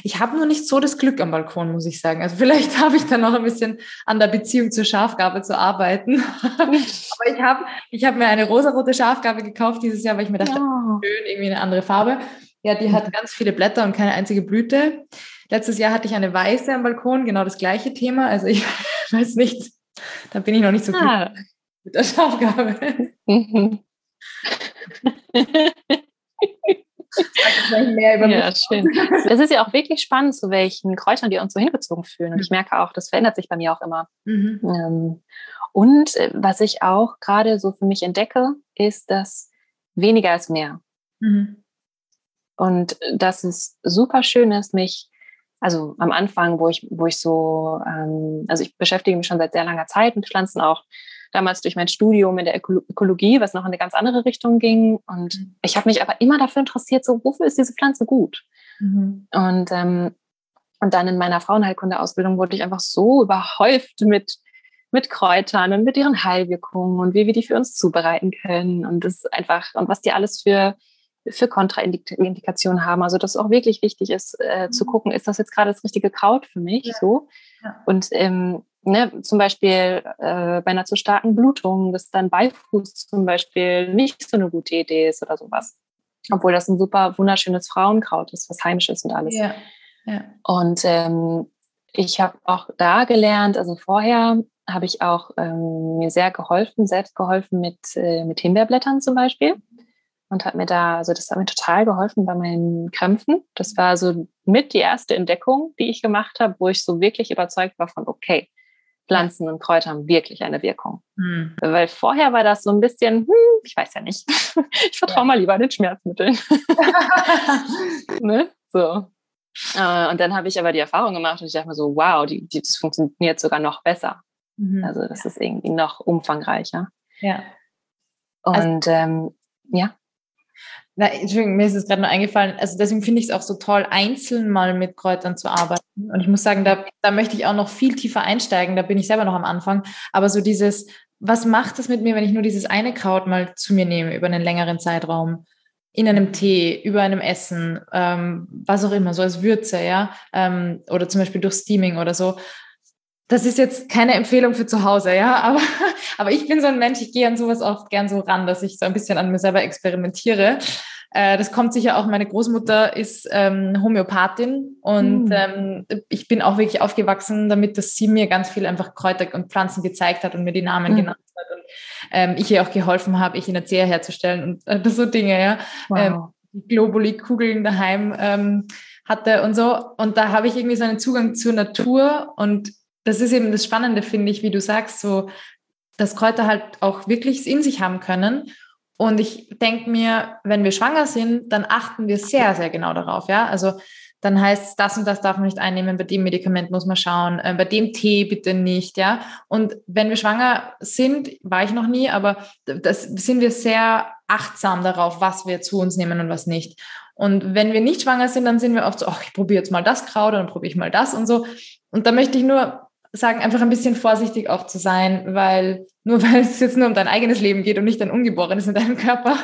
Ich habe nur nicht so das Glück am Balkon, muss ich sagen. Also vielleicht habe ich da noch ein bisschen an der Beziehung zur Schafgarbe zu arbeiten. Aber ich hab mir eine rosarote Schafgarbe gekauft dieses Jahr, weil ich mir dachte, schön, irgendwie eine andere Farbe. Ja, die hat ganz viele Blätter und keine einzige Blüte. Letztes Jahr hatte ich eine weiße am Balkon, genau das gleiche Thema. Also ich weiß nicht, Da bin ich noch nicht so glücklich mit der Schafgabe. Mhm. Mehr über mich. Ja, schön. Es ist ja auch wirklich spannend, zu welchen Kräutern wir uns so hingezogen fühlen. Und ich merke auch, das verändert sich bei mir auch immer. Mhm. Und was ich auch gerade so für mich entdecke, ist, dass weniger ist mehr. Mhm. Und dass es super schön ist, mich, also am Anfang, wo ich so, also ich beschäftige mich schon seit sehr langer Zeit mit Pflanzen auch, damals durch mein Studium in der Ökologie, was noch in eine ganz andere Richtung ging. Und ich habe mich aber immer dafür interessiert, so, wofür ist diese Pflanze gut? Mhm. Und dann in meiner Frauenheilkunde-Ausbildung wurde ich einfach so überhäuft mit Kräutern und mit ihren Heilwirkungen und wie wir die für uns zubereiten können. Und das einfach, und was die alles für Kontraindikationen haben. Also, dass es auch wirklich wichtig ist, zu gucken, ist das jetzt gerade das richtige Kraut für mich? Ja. So. Ja. Und zum Beispiel bei einer zu starken Blutung, dass dann Beifuß zum Beispiel nicht so eine gute Idee ist oder sowas. Obwohl das ein super wunderschönes Frauenkraut ist, was heimisch ist und alles. Ja. Ja. Und ich habe auch da gelernt, also vorher habe ich auch mir selbst geholfen mit Himbeerblättern zum Beispiel. Und hat mir da, also das hat mir total geholfen bei meinen Krämpfen. Das war so mit die erste Entdeckung, die ich gemacht habe, wo ich so wirklich überzeugt war von, okay, Pflanzen und Kräuter haben wirklich eine Wirkung. Mhm. Weil vorher war das so ein bisschen, ich weiß ja nicht, ich vertraue mal lieber den Schmerzmitteln. Ne? So. Und dann habe ich aber die Erfahrung gemacht und ich dachte mir so, wow, das funktioniert sogar noch besser. Mhm. Also das ist irgendwie noch umfangreicher. Ja. Und Na, Entschuldigung, mir ist es gerade nur eingefallen, also deswegen finde ich es auch so toll, einzeln mal mit Kräutern zu arbeiten, und ich muss sagen, da möchte ich auch noch viel tiefer einsteigen, da bin ich selber noch am Anfang, aber so dieses, was macht es mit mir, wenn ich nur dieses eine Kraut mal zu mir nehme, über einen längeren Zeitraum, in einem Tee, über einem Essen, was auch immer, so als Würze, ja, oder zum Beispiel durch Steaming oder so. Das ist jetzt keine Empfehlung für zu Hause, ja, aber ich bin so ein Mensch, ich gehe an sowas oft gern so ran, dass ich so ein bisschen an mir selber experimentiere. Das kommt sicher auch, meine Großmutter ist Homöopathin und ich bin auch wirklich aufgewachsen damit, dass sie mir ganz viel einfach Kräuter und Pflanzen gezeigt hat und mir die Namen genannt hat und ich ihr auch geholfen habe, Echinacea herzustellen und so Dinge, ja. Wow. Globuli-Kugeln daheim hatte und so, und da habe ich irgendwie so einen Zugang zur Natur, und das ist eben das Spannende, finde ich, wie du sagst, so, dass Kräuter halt auch wirklich in sich haben können. Und ich denke mir, wenn wir schwanger sind, dann achten wir sehr, sehr genau darauf. Ja, also dann heißt es, das und das darf man nicht einnehmen, bei dem Medikament muss man schauen, bei dem Tee bitte nicht. Ja, und wenn wir schwanger sind, war ich noch nie, aber das sind wir sehr achtsam darauf, was wir zu uns nehmen und was nicht. Und wenn wir nicht schwanger sind, dann sind wir oft so, ach, ich probiere jetzt mal das Kraut, dann probiere ich mal das und so. Und da möchte ich nur sagen, einfach ein bisschen vorsichtig auch zu sein, weil es jetzt nur um dein eigenes Leben geht und nicht dein Ungeborenes in deinem Körper,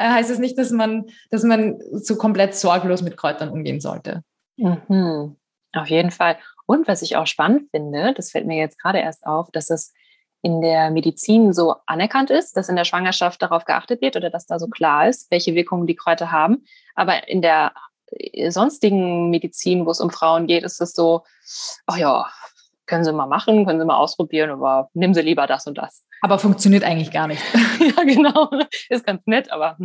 heißt es nicht, dass man so komplett sorglos mit Kräutern umgehen sollte. Mhm. Auf jeden Fall. Und was ich auch spannend finde, das fällt mir jetzt gerade erst auf, dass es in der Medizin so anerkannt ist, dass in der Schwangerschaft darauf geachtet wird oder dass da so klar ist, welche Wirkungen die Kräuter haben. Aber in der sonstigen Medizin, wo es um Frauen geht, ist es so, ach ja, können Sie mal machen, können Sie mal ausprobieren, aber nehmen Sie lieber das und das. Aber funktioniert eigentlich gar nicht. Ja, genau. Ist ganz nett, aber...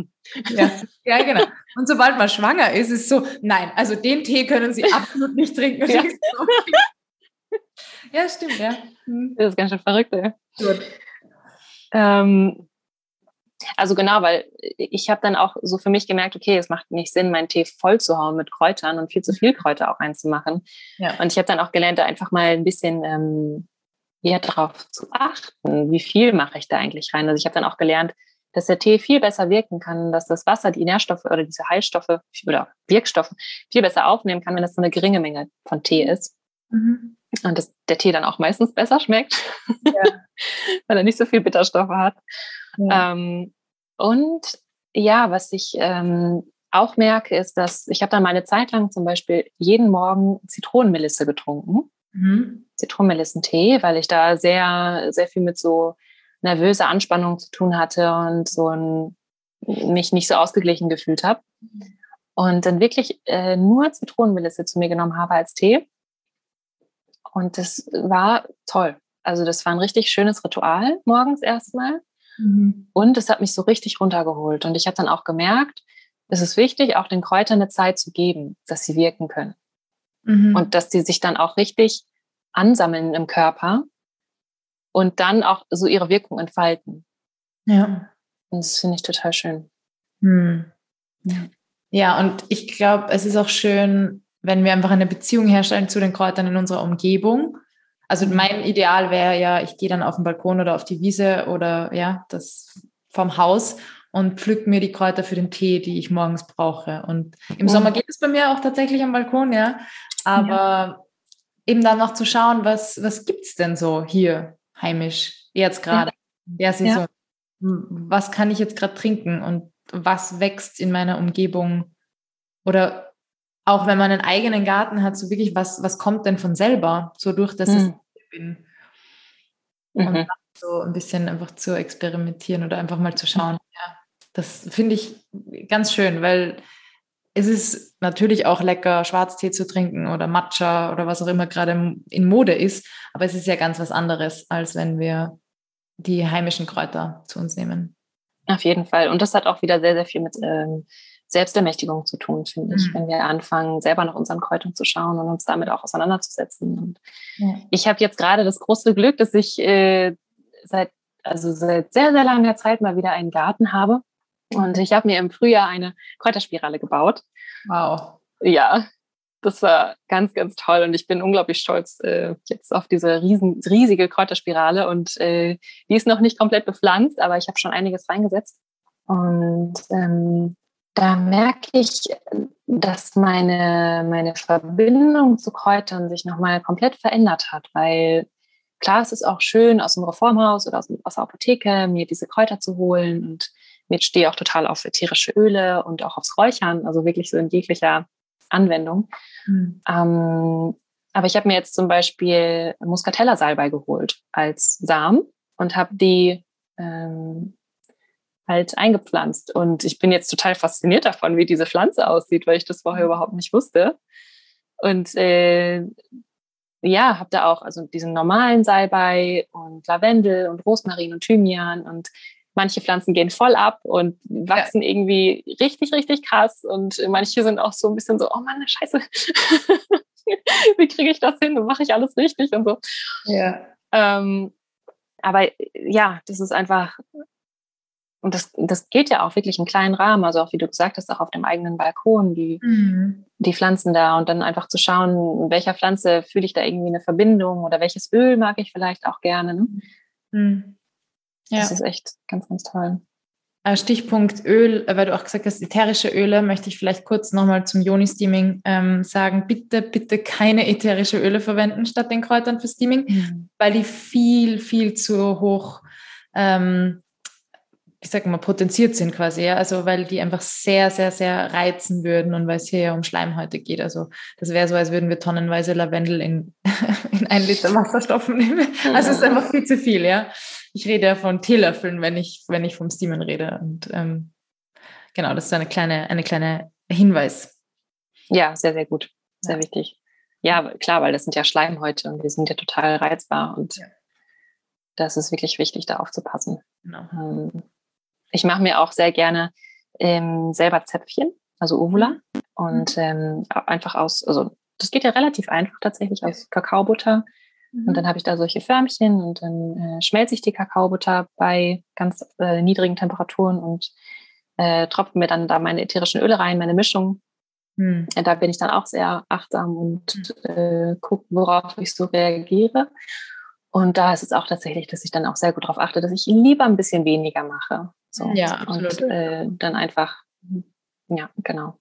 Ja. Ja, genau. Und sobald man schwanger ist, ist es so, nein, also den Tee können Sie absolut nicht trinken. Ja, ja, stimmt, ja. Das ist ganz schön verrückt, ey. Gut. Also genau, weil ich habe dann auch so für mich gemerkt, okay, es macht nicht Sinn, meinen Tee voll zu hauen mit Kräutern und viel zu viel Kräuter auch einzumachen. Ja. Und ich habe dann auch gelernt, da einfach mal ein bisschen darauf zu achten, wie viel mache ich da eigentlich rein. Also ich habe dann auch gelernt, dass der Tee viel besser wirken kann, dass das Wasser die Nährstoffe oder diese Heilstoffe oder Wirkstoffe viel besser aufnehmen kann, wenn das so eine geringe Menge von Tee ist. Mhm. Und dass der Tee dann auch meistens besser schmeckt, weil er nicht so viel Bitterstoffe hat. Ja. Und ja, was ich auch merke, ist, dass ich habe dann mal eine Zeit lang zum Beispiel jeden Morgen Zitronenmelisse getrunken, Zitronenmelissentee, weil ich da sehr, sehr viel mit so nervöser Anspannung zu tun hatte und so mich nicht so ausgeglichen gefühlt habe. Und dann wirklich nur Zitronenmelisse zu mir genommen habe als Tee. Und das war toll. Also das war ein richtig schönes Ritual morgens erstmal. Mhm. Und es hat mich so richtig runtergeholt. Und ich habe dann auch gemerkt, es ist wichtig, auch den Kräutern eine Zeit zu geben, dass sie wirken können. Mhm. Und dass die sich dann auch richtig ansammeln im Körper und dann auch so ihre Wirkung entfalten. Ja. Und das finde ich total schön. Mhm. Ja, und ich glaube, es ist auch schön, wenn wir einfach eine Beziehung herstellen zu den Kräutern in unserer Umgebung. Also mein Ideal wäre ja, ich gehe dann auf den Balkon oder auf die Wiese oder ja, das vom Haus und pflücke mir die Kräuter für den Tee, die ich morgens brauche. Und im Sommer geht es bei mir auch tatsächlich am Balkon, ja. Aber eben dann noch zu schauen, was gibt es denn so hier heimisch, jetzt gerade, der Saison. Was kann ich jetzt gerade trinken und was wächst in meiner Umgebung? Oder auch wenn man einen eigenen Garten hat, so wirklich, was kommt denn von selber, so durch das ich bin. Und dann so ein bisschen einfach zu experimentieren oder einfach mal zu schauen. Ja, das finde ich ganz schön, weil es ist natürlich auch lecker, Schwarztee zu trinken oder Matcha oder was auch immer gerade in Mode ist, aber es ist ja ganz was anderes, als wenn wir die heimischen Kräuter zu uns nehmen. Auf jeden Fall. Und das hat auch wieder sehr, sehr viel mit Selbstermächtigung zu tun, finde ich, wenn wir anfangen, selber nach unseren Kräutern zu schauen und uns damit auch auseinanderzusetzen. Und ich habe jetzt gerade das große Glück, dass ich seit sehr, sehr langer Zeit mal wieder einen Garten habe. Und ich habe mir im Frühjahr eine Kräuterspirale gebaut. Wow. Ja, das war ganz, ganz toll. Und ich bin unglaublich stolz jetzt auf diese riesige Kräuterspirale. Und die ist noch nicht komplett bepflanzt, aber ich habe schon einiges reingesetzt. Und da merke ich, dass meine Verbindung zu Kräutern sich nochmal komplett verändert hat, weil klar, es ist auch schön, aus dem Reformhaus oder aus der Apotheke mir diese Kräuter zu holen und mir stehe auch total auf ätherische Öle und auch aufs Räuchern, also wirklich so in jeglicher Anwendung. Mhm. Aber ich habe mir jetzt zum Beispiel Muscatella-Salbei geholt als Samen und habe die halt eingepflanzt. Und ich bin jetzt total fasziniert davon, wie diese Pflanze aussieht, weil ich das vorher überhaupt nicht wusste. Und ja, habe da auch also diesen normalen Salbei und Lavendel und Rosmarin und Thymian und manche Pflanzen gehen voll ab und wachsen irgendwie richtig, richtig krass und manche sind auch so ein bisschen so, oh Mann, scheiße, wie kriege ich das hin und mache ich alles richtig und so. Ja. Aber ja, das ist einfach. Und das geht ja auch wirklich im kleinen Rahmen, also auch wie du gesagt hast, auch auf dem eigenen Balkon, die Pflanzen da und dann einfach zu schauen, in welcher Pflanze fühle ich da irgendwie eine Verbindung oder welches Öl mag ich vielleicht auch gerne. Ne? Mhm. Ja. Das ist echt ganz, ganz toll. Stichpunkt Öl, weil du auch gesagt hast, ätherische Öle, möchte ich vielleicht kurz nochmal zum Yoni-Steaming sagen, bitte, bitte keine ätherische Öle verwenden statt den Kräutern für Steaming, weil die viel, viel zu hoch ich sage mal, potenziert sind quasi, ja, also weil die einfach sehr, sehr, sehr reizen würden und weil es hier ja um Schleimhäute geht, also das wäre so, als würden wir tonnenweise Lavendel in 1 Liter Wasserstoff nehmen, also es ist einfach viel zu viel, ja. Ich rede ja von Teelöffeln, wenn ich vom Steamen rede und genau, das ist eine kleine Hinweis. Ja, sehr, sehr gut, sehr wichtig. Ja, klar, weil das sind ja Schleimhäute und die sind ja total reizbar und das ist wirklich wichtig, da aufzupassen. Genau. Ich mache mir auch sehr gerne selber Zäpfchen, also Ovula. Und einfach das geht ja relativ einfach tatsächlich aus Kakaobutter. Und dann habe ich da solche Förmchen und dann schmelze ich die Kakaobutter bei ganz niedrigen Temperaturen und tropfe mir dann da meine ätherischen Öle rein, meine Mischung. Da bin ich dann auch sehr achtsam und gucke, worauf ich so reagiere. Und da ist es auch tatsächlich, dass ich dann auch sehr gut darauf achte, dass ich lieber ein bisschen weniger mache. So. Ja, absolut. Und dann einfach, ja, genau.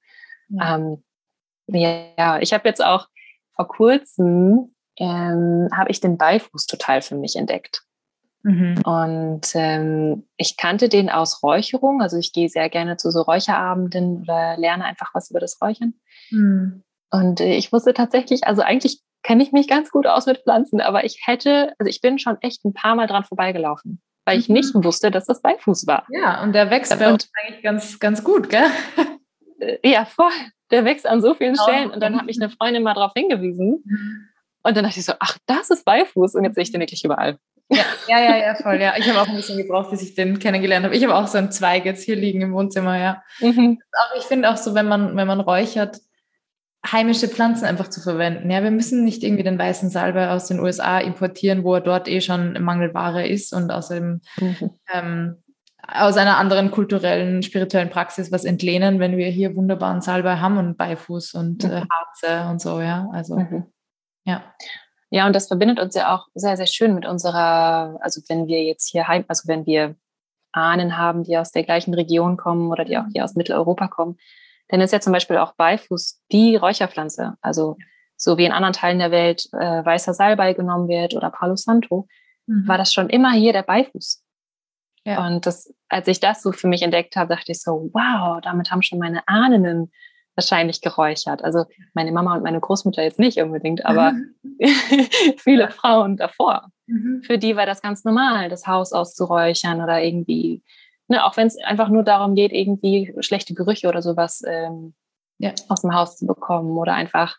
Ja, ich habe jetzt auch vor kurzem habe ich den Beifuß total für mich entdeckt. Und ich kannte den aus Räucherung. Also ich gehe sehr gerne zu so Räucherabenden oder lerne einfach was über das Räuchern. Und ich wusste tatsächlich, also eigentlich kenne ich mich ganz gut aus mit Pflanzen, aber ich bin schon echt ein paar Mal dran vorbeigelaufen, weil ich nicht wusste, dass das Beifuß war. Ja, und der wächst bei uns eigentlich ganz, ganz gut, gell? Ja, voll. Der wächst an so vielen Stellen. Und dann hat mich eine Freundin mal darauf hingewiesen. Und dann dachte ich so, ach, das ist Beifuß. Und jetzt sehe ich den wirklich überall. Ja, voll, ja. Ich habe auch ein bisschen gebraucht, bis ich den kennengelernt habe. Ich habe auch so einen Zweig jetzt hier liegen im Wohnzimmer, ja. Mhm. Aber ich finde auch so, wenn man räuchert, heimische Pflanzen einfach zu verwenden. Ja, wir müssen nicht irgendwie den weißen Salbei aus den USA importieren, wo er dort eh schon Mangelware ist und aus einer anderen kulturellen, spirituellen Praxis was entlehnen, wenn wir hier wunderbaren Salbei haben und Beifuß und Harze und so, ja. Also, Ja, und das verbindet uns ja auch sehr, sehr schön mit unserer, also wenn wir jetzt hier wenn wir Ahnen haben, die aus der gleichen Region kommen oder die auch hier aus Mitteleuropa kommen, dann ist ja zum Beispiel auch Beifuß die Räucherpflanze. Also so wie in anderen Teilen der Welt weißer Salbei genommen wird oder Palo Santo, war das schon immer hier der Beifuß. Ja. Und das, als ich das so für mich entdeckt habe, dachte ich so, wow, damit haben schon meine Ahnen wahrscheinlich geräuchert. Also meine Mama und meine Großmutter jetzt nicht unbedingt, aber viele Frauen davor. Mhm. Für die war das ganz normal, das Haus auszuräuchern oder irgendwie, ne, auch wenn es einfach nur darum geht, irgendwie schlechte Gerüche oder sowas aus dem Haus zu bekommen oder einfach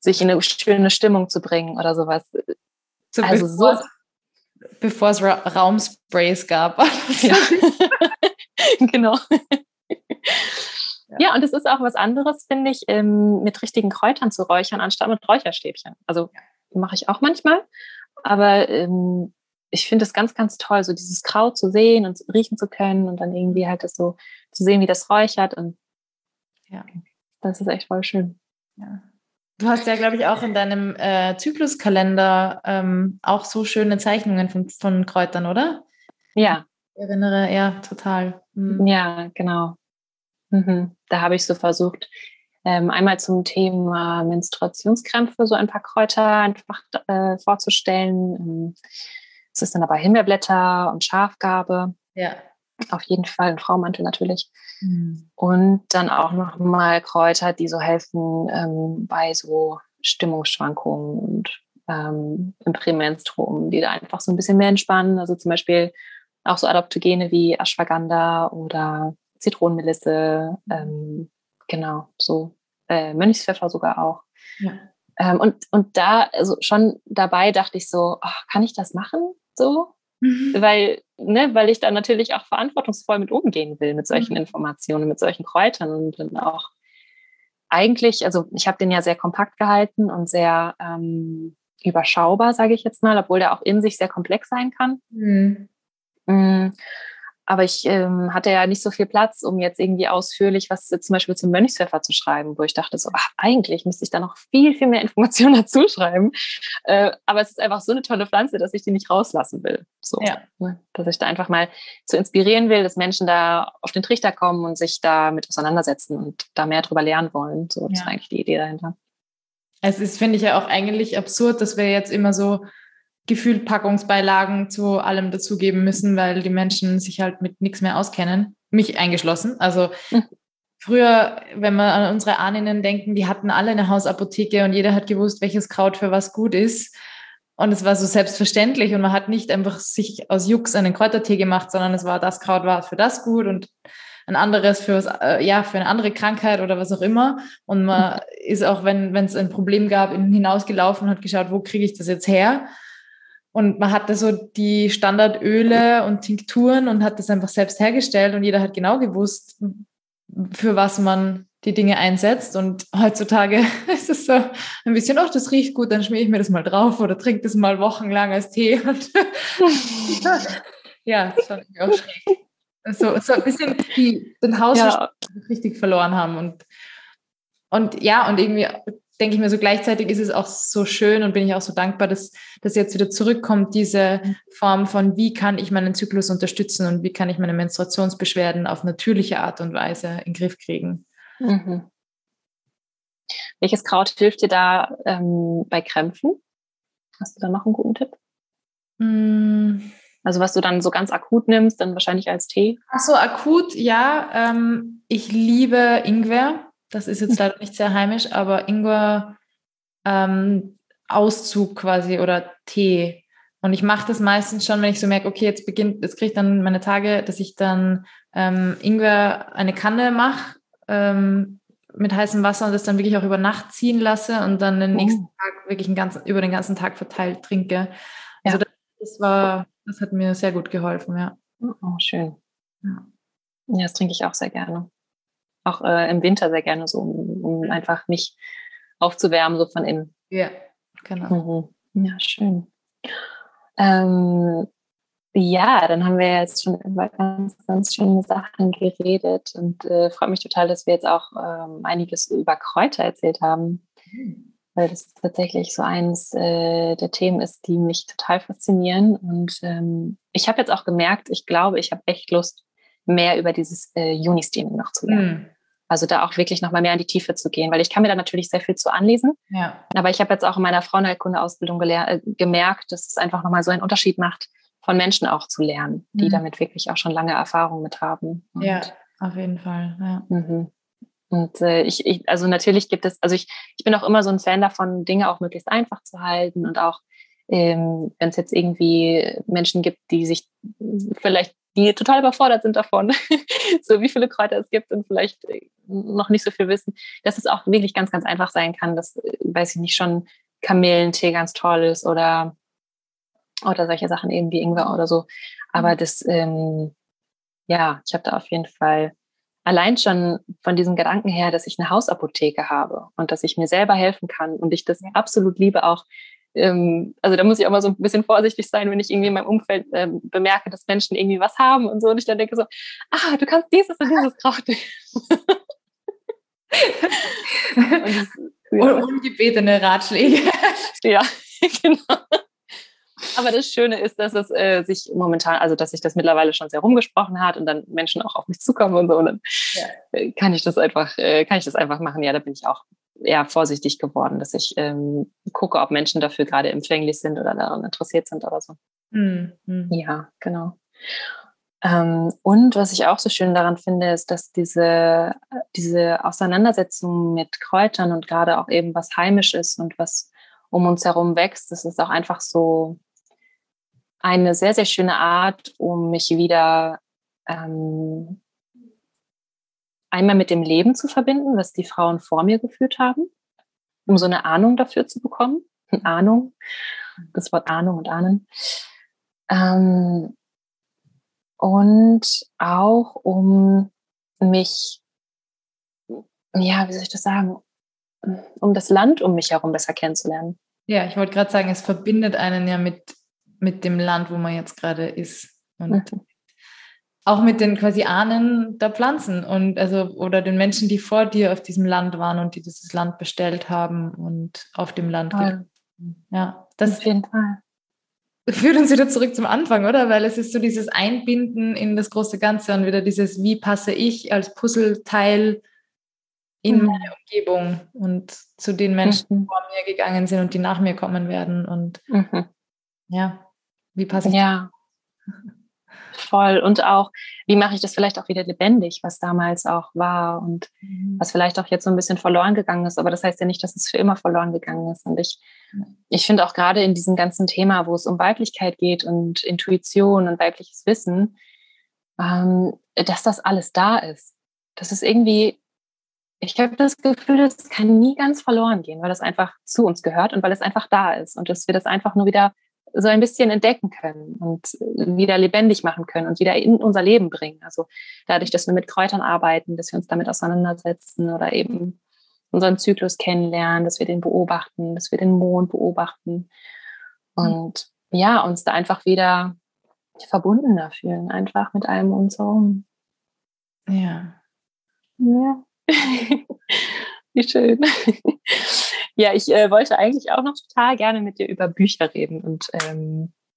sich in eine schöne Stimmung zu bringen oder sowas. So also bevor es Raumsprays gab. Ja. Genau. Ja, und es ist auch was anderes, finde ich, mit richtigen Kräutern zu räuchern, anstatt mit Räucherstäbchen. Also mache ich auch manchmal, aber ich finde es ganz, ganz toll, so dieses Kraut zu sehen und riechen zu können und dann irgendwie halt das so zu sehen, wie das räuchert. Und ja, das ist echt voll schön. Ja. Du hast ja, glaube ich, auch in deinem Zykluskalender auch so schöne Zeichnungen von Kräutern, oder? Ja. Ich erinnere, ja, total. Mhm. Ja, genau. Da habe ich so versucht, einmal zum Thema Menstruationskrämpfe so ein paar Kräuter einfach vorzustellen. Es ist dann aber Himbeerblätter und Schafgarbe. Ja. Auf jeden Fall ein Frauenmantel natürlich. Mhm. Und dann auch nochmal Kräuter, die so helfen bei so Stimmungsschwankungen und im Prämenstruum, die da einfach so ein bisschen mehr entspannen. Also zum Beispiel auch so Adaptogene wie Ashwagandha oder Zitronenmelisse, genau, so Mönchspfeffer sogar auch. Ja. Und da, also schon dabei dachte ich so, ach, kann ich das machen? So? Mhm. Weil ich da natürlich auch verantwortungsvoll mit umgehen will, mit solchen Informationen, mit solchen Kräutern und dann auch eigentlich, also ich habe den ja sehr kompakt gehalten und sehr überschaubar, sage ich jetzt mal, obwohl der auch in sich sehr komplex sein kann. Mhm. Aber ich hatte ja nicht so viel Platz, um jetzt irgendwie ausführlich was zum Beispiel zum Mönchspfeffer zu schreiben, wo ich dachte so, ach, eigentlich müsste ich da noch viel, viel mehr Informationen dazu schreiben. Aber es ist einfach so eine tolle Pflanze, dass ich die nicht rauslassen will. So, ja. Ne? Dass ich da einfach mal zu inspirieren will, dass Menschen da auf den Trichter kommen und sich damit auseinandersetzen und da mehr drüber lernen wollen. So, das war eigentlich die Idee dahinter. Es ist, finde ich, ja auch eigentlich absurd, dass wir jetzt immer so gefühlt Packungsbeilagen zu allem dazugeben müssen, weil die Menschen sich halt mit nichts mehr auskennen, mich eingeschlossen. Also früher, wenn wir an unsere Ahnen denken, die hatten alle eine Hausapotheke und jeder hat gewusst, welches Kraut für was gut ist. Und es war so selbstverständlich und man hat nicht einfach sich aus Jux einen Kräutertee gemacht, sondern es war, das Kraut war für das gut und ein anderes für was, für eine andere Krankheit oder was auch immer. Und man ist auch, wenn es ein Problem gab, hinausgelaufen und hat geschaut, wo kriege ich das jetzt her? Und man hatte so die Standardöle und Tinkturen und hat das einfach selbst hergestellt und jeder hat genau gewusst, für was man die Dinge einsetzt. Und heutzutage ist es so ein bisschen, ach, das riecht gut, dann schmier ich mir das mal drauf oder trinke das mal wochenlang als Tee. Und ja, das fand ich auch schräg. So ein bisschen den Hausverstand richtig verloren haben. Und irgendwie denke ich mir so, gleichzeitig ist es auch so schön und bin ich auch so dankbar, dass das jetzt wieder zurückkommt, diese Form von, wie kann ich meinen Zyklus unterstützen und wie kann ich meine Menstruationsbeschwerden auf natürliche Art und Weise in den Griff kriegen. Mhm. Welches Kraut hilft dir da bei Krämpfen? Hast du da noch einen guten Tipp? Mhm. Also was du dann so ganz akut nimmst, dann wahrscheinlich als Tee? Ach so, akut, ja. Ich liebe Ingwer. Das ist jetzt leider nicht sehr heimisch, aber Ingwer Auszug quasi oder Tee. Und ich mache das meistens schon, wenn ich so merke, okay, jetzt kriege ich dann meine Tage, dass ich dann Ingwer eine Kanne mache, mit heißem Wasser und das dann wirklich auch über Nacht ziehen lasse und dann den nächsten Tag wirklich über den ganzen Tag verteilt trinke. Also das hat mir sehr gut geholfen, ja. Oh, schön. Ja, das trinke ich auch sehr gerne. Auch im Winter sehr gerne, so um einfach mich aufzuwärmen, so von innen. Ja, genau. Mhm. Ja, schön. Ja, dann haben wir jetzt schon über ganz, ganz schöne Sachen geredet und freut mich total, dass wir jetzt auch einiges über Kräuter erzählt haben, weil das tatsächlich so eines der Themen ist, die mich total faszinieren. Und ich habe jetzt auch gemerkt, ich glaube, ich habe echt Lust, mehr über dieses Juni-Steaming noch zu lernen. Mhm. Also da auch wirklich nochmal mehr in die Tiefe zu gehen, weil ich kann mir da natürlich sehr viel zu anlesen. Ja. Aber ich habe jetzt auch in meiner Frauenheilkunde-Ausbildung gemerkt, dass es einfach nochmal so einen Unterschied macht, von Menschen auch zu lernen, die damit wirklich auch schon lange Erfahrung mit haben. Und ja, auf jeden Fall. Ja. Und also natürlich gibt es, also ich bin auch immer so ein Fan davon, Dinge auch möglichst einfach zu halten und auch, wenn es jetzt irgendwie Menschen gibt, die sich vielleicht, die total überfordert sind davon, so wie viele Kräuter es gibt und vielleicht noch nicht so viel wissen, dass es auch wirklich ganz, ganz einfach sein kann, dass, weiß ich nicht, schon Kamillentee ganz toll ist oder solche Sachen eben wie Ingwer oder so. Aber das, ich habe da auf jeden Fall allein schon von diesem Gedanken her, dass ich eine Hausapotheke habe und dass ich mir selber helfen kann und ich das absolut liebe auch. Also da muss ich auch mal so ein bisschen vorsichtig sein, wenn ich irgendwie in meinem Umfeld bemerke, dass Menschen irgendwie was haben und so. Und ich dann denke so, du kannst dieses und dieses Kraut nehmen. Ungebetene Ratschläge. Ja, genau. Aber das Schöne ist, dass es sich momentan, also dass sich das mittlerweile schon sehr rumgesprochen hat und dann Menschen auch auf mich zukommen und so, und dann kann ich das einfach machen. Ja, da bin ich auch eher vorsichtig geworden, dass ich gucke, ob Menschen dafür gerade empfänglich sind oder daran interessiert sind oder so. Mhm. Ja, genau. Und was ich auch so schön daran finde, ist, dass diese Auseinandersetzung mit Kräutern und gerade auch eben was heimisch ist und was um uns herum wächst, das ist auch einfach so eine sehr, sehr schöne Art, um mich wieder einmal mit dem Leben zu verbinden, was die Frauen vor mir geführt haben, um so eine Ahnung dafür zu bekommen. Ahnung, das Wort Ahnung und Ahnen. Und auch um mich, ja, wie soll ich das sagen, um das Land um mich herum besser kennenzulernen. Ja, ich wollte gerade sagen, es verbindet einen ja mit dem Land, wo man jetzt gerade ist. Und auch mit den quasi Ahnen der Pflanzen und also oder den Menschen, die vor dir auf diesem Land waren und die dieses Land bestellt haben und auf dem Land gelebt haben. Ja, das auf jeden Fall. Führt uns wieder zurück zum Anfang, oder? Weil es ist so dieses Einbinden in das große Ganze und wieder dieses, wie passe ich als Puzzleteil in meine Umgebung und zu den Menschen, die vor mir gegangen sind und die nach mir kommen werden. Und wie passe ich das? Voll. Und auch, wie mache ich das vielleicht auch wieder lebendig, was damals auch war und was vielleicht auch jetzt so ein bisschen verloren gegangen ist. Aber das heißt ja nicht, dass es für immer verloren gegangen ist. Und ich finde auch gerade in diesem ganzen Thema, wo es um Weiblichkeit geht und Intuition und weibliches Wissen, dass das alles da ist. Das ist irgendwie, ich habe das Gefühl, das kann nie ganz verloren gehen, weil das einfach zu uns gehört und weil es einfach da ist und dass wir das einfach nur wieder so ein bisschen entdecken können und wieder lebendig machen können und wieder in unser Leben bringen. Also dadurch, dass wir mit Kräutern arbeiten, dass wir uns damit auseinandersetzen oder eben unseren Zyklus kennenlernen, dass wir den beobachten, dass wir den Mond beobachten und uns da einfach wieder verbundener fühlen, einfach mit allem um uns herum. Ja. Ja. Wie schön. Ja, ich wollte eigentlich auch noch total gerne mit dir über Bücher reden. Und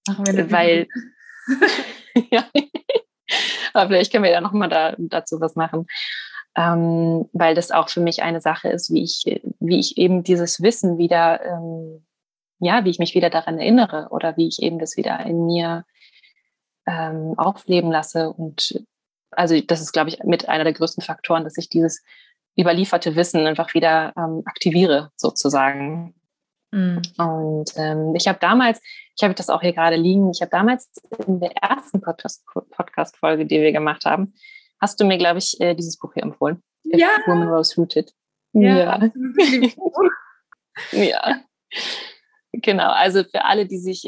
weil ja, aber vielleicht können wir ja nochmal dazu was machen. Weil das auch für mich eine Sache ist, wie ich eben dieses Wissen wieder, wie ich mich wieder daran erinnere oder wie ich eben das wieder in mir aufleben lasse. Und also das ist, glaube ich, mit einer der größten Faktoren, dass ich dieses überlieferte Wissen einfach wieder aktiviere, sozusagen. Mhm. Und ich habe das auch hier gerade liegen, ich habe damals in der ersten Podcast-Folge, die wir gemacht haben, hast du mir, glaube ich, dieses Buch hier empfohlen. Ja. Women Rose Rooted. Ja. Ja. Genau, also für alle, die sich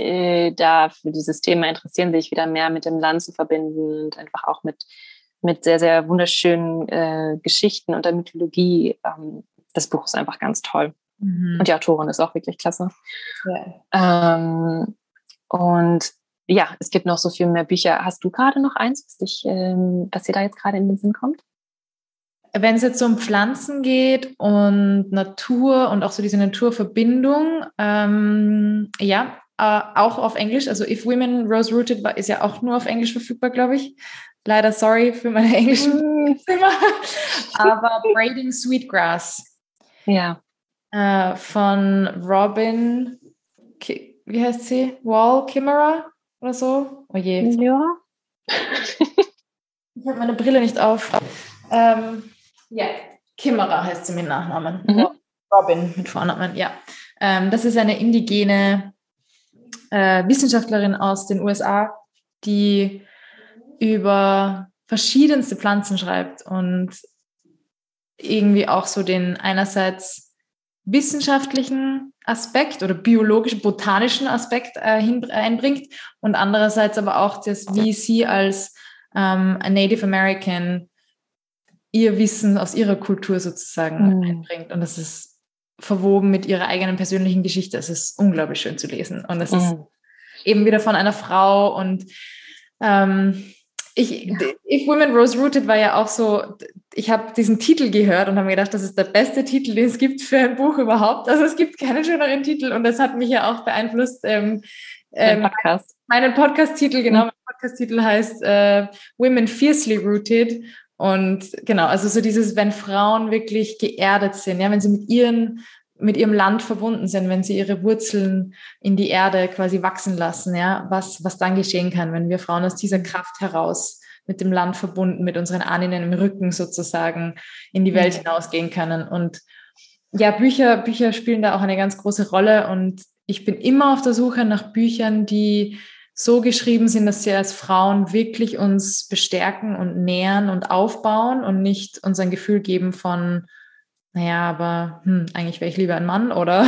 da für dieses Thema interessieren, sich wieder mehr mit dem Land zu verbinden und einfach auch mit sehr, sehr wunderschönen Geschichten und der Mythologie. Das Buch ist einfach ganz toll. Mhm. Und die Autorin ist auch wirklich klasse. Ja. Und ja, es gibt noch so viel mehr Bücher. Hast du gerade noch eins, was dir da jetzt gerade in den Sinn kommt? Wenn es jetzt um Pflanzen geht und Natur und auch so diese Naturverbindung, auch auf Englisch, also If Women Rose Rooted ist ja auch nur auf Englisch verfügbar, glaube ich. Leider sorry für meine englischen Zimmer. Aber Braiding Sweetgrass. Ja. Von Robin, wie heißt sie? Wall Kimmerer oder so? Oh je. Ja. Ich habe meine Brille nicht auf. Kimmerer heißt sie mit Nachnamen. Mhm. Robin mit Vornamen, ja. Das ist eine indigene Wissenschaftlerin aus den USA, die über verschiedenste Pflanzen schreibt und irgendwie auch so den einerseits wissenschaftlichen Aspekt oder biologisch-botanischen Aspekt einbringt und andererseits aber auch das, wie sie als Native American ihr Wissen aus ihrer Kultur sozusagen einbringt. Und das ist verwoben mit ihrer eigenen persönlichen Geschichte. Es ist unglaublich schön zu lesen. Und es ist eben wieder von einer Frau. Und If Women Rose Rooted war ja auch so, ich habe diesen Titel gehört und habe mir gedacht, das ist der beste Titel, den es gibt für ein Buch überhaupt. Also es gibt keinen schöneren Titel. Und das hat mich ja auch beeinflusst. Podcast. Meinen Podcast-Titel, genau. Mein Podcast-Titel heißt Women Fiercely Rooted. Und genau, also so dieses, wenn Frauen wirklich geerdet sind, ja, wenn sie mit ihrem Land verbunden sind, wenn sie ihre Wurzeln in die Erde quasi wachsen lassen, ja, was dann geschehen kann, wenn wir Frauen aus dieser Kraft heraus mit dem Land verbunden, mit unseren Ahnen im Rücken sozusagen in die Welt hinausgehen können. Und ja, Bücher spielen da auch eine ganz große Rolle. Und ich bin immer auf der Suche nach Büchern, die so geschrieben sind, dass sie als Frauen wirklich uns bestärken und nähern und aufbauen und nicht uns ein Gefühl geben von, naja, aber eigentlich wäre ich lieber ein Mann oder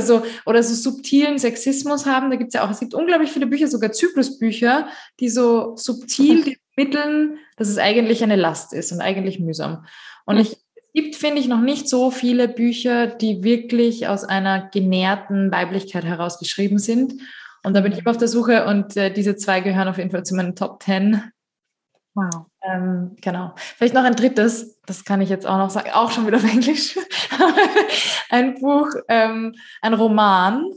so subtilen Sexismus haben. Da gibt es ja auch, es gibt unglaublich viele Bücher, sogar Zyklusbücher, die so subtil vermitteln, dass es eigentlich eine Last ist und eigentlich mühsam. Und es gibt, finde ich, noch nicht so viele Bücher, die wirklich aus einer genährten Weiblichkeit heraus geschrieben sind. Und da bin ich immer auf der Suche und diese zwei gehören auf jeden Fall zu meinen Top 10. Wow. Genau. Vielleicht noch ein drittes, das kann ich jetzt auch noch sagen, auch schon wieder auf Englisch. Ein Buch, ein Roman,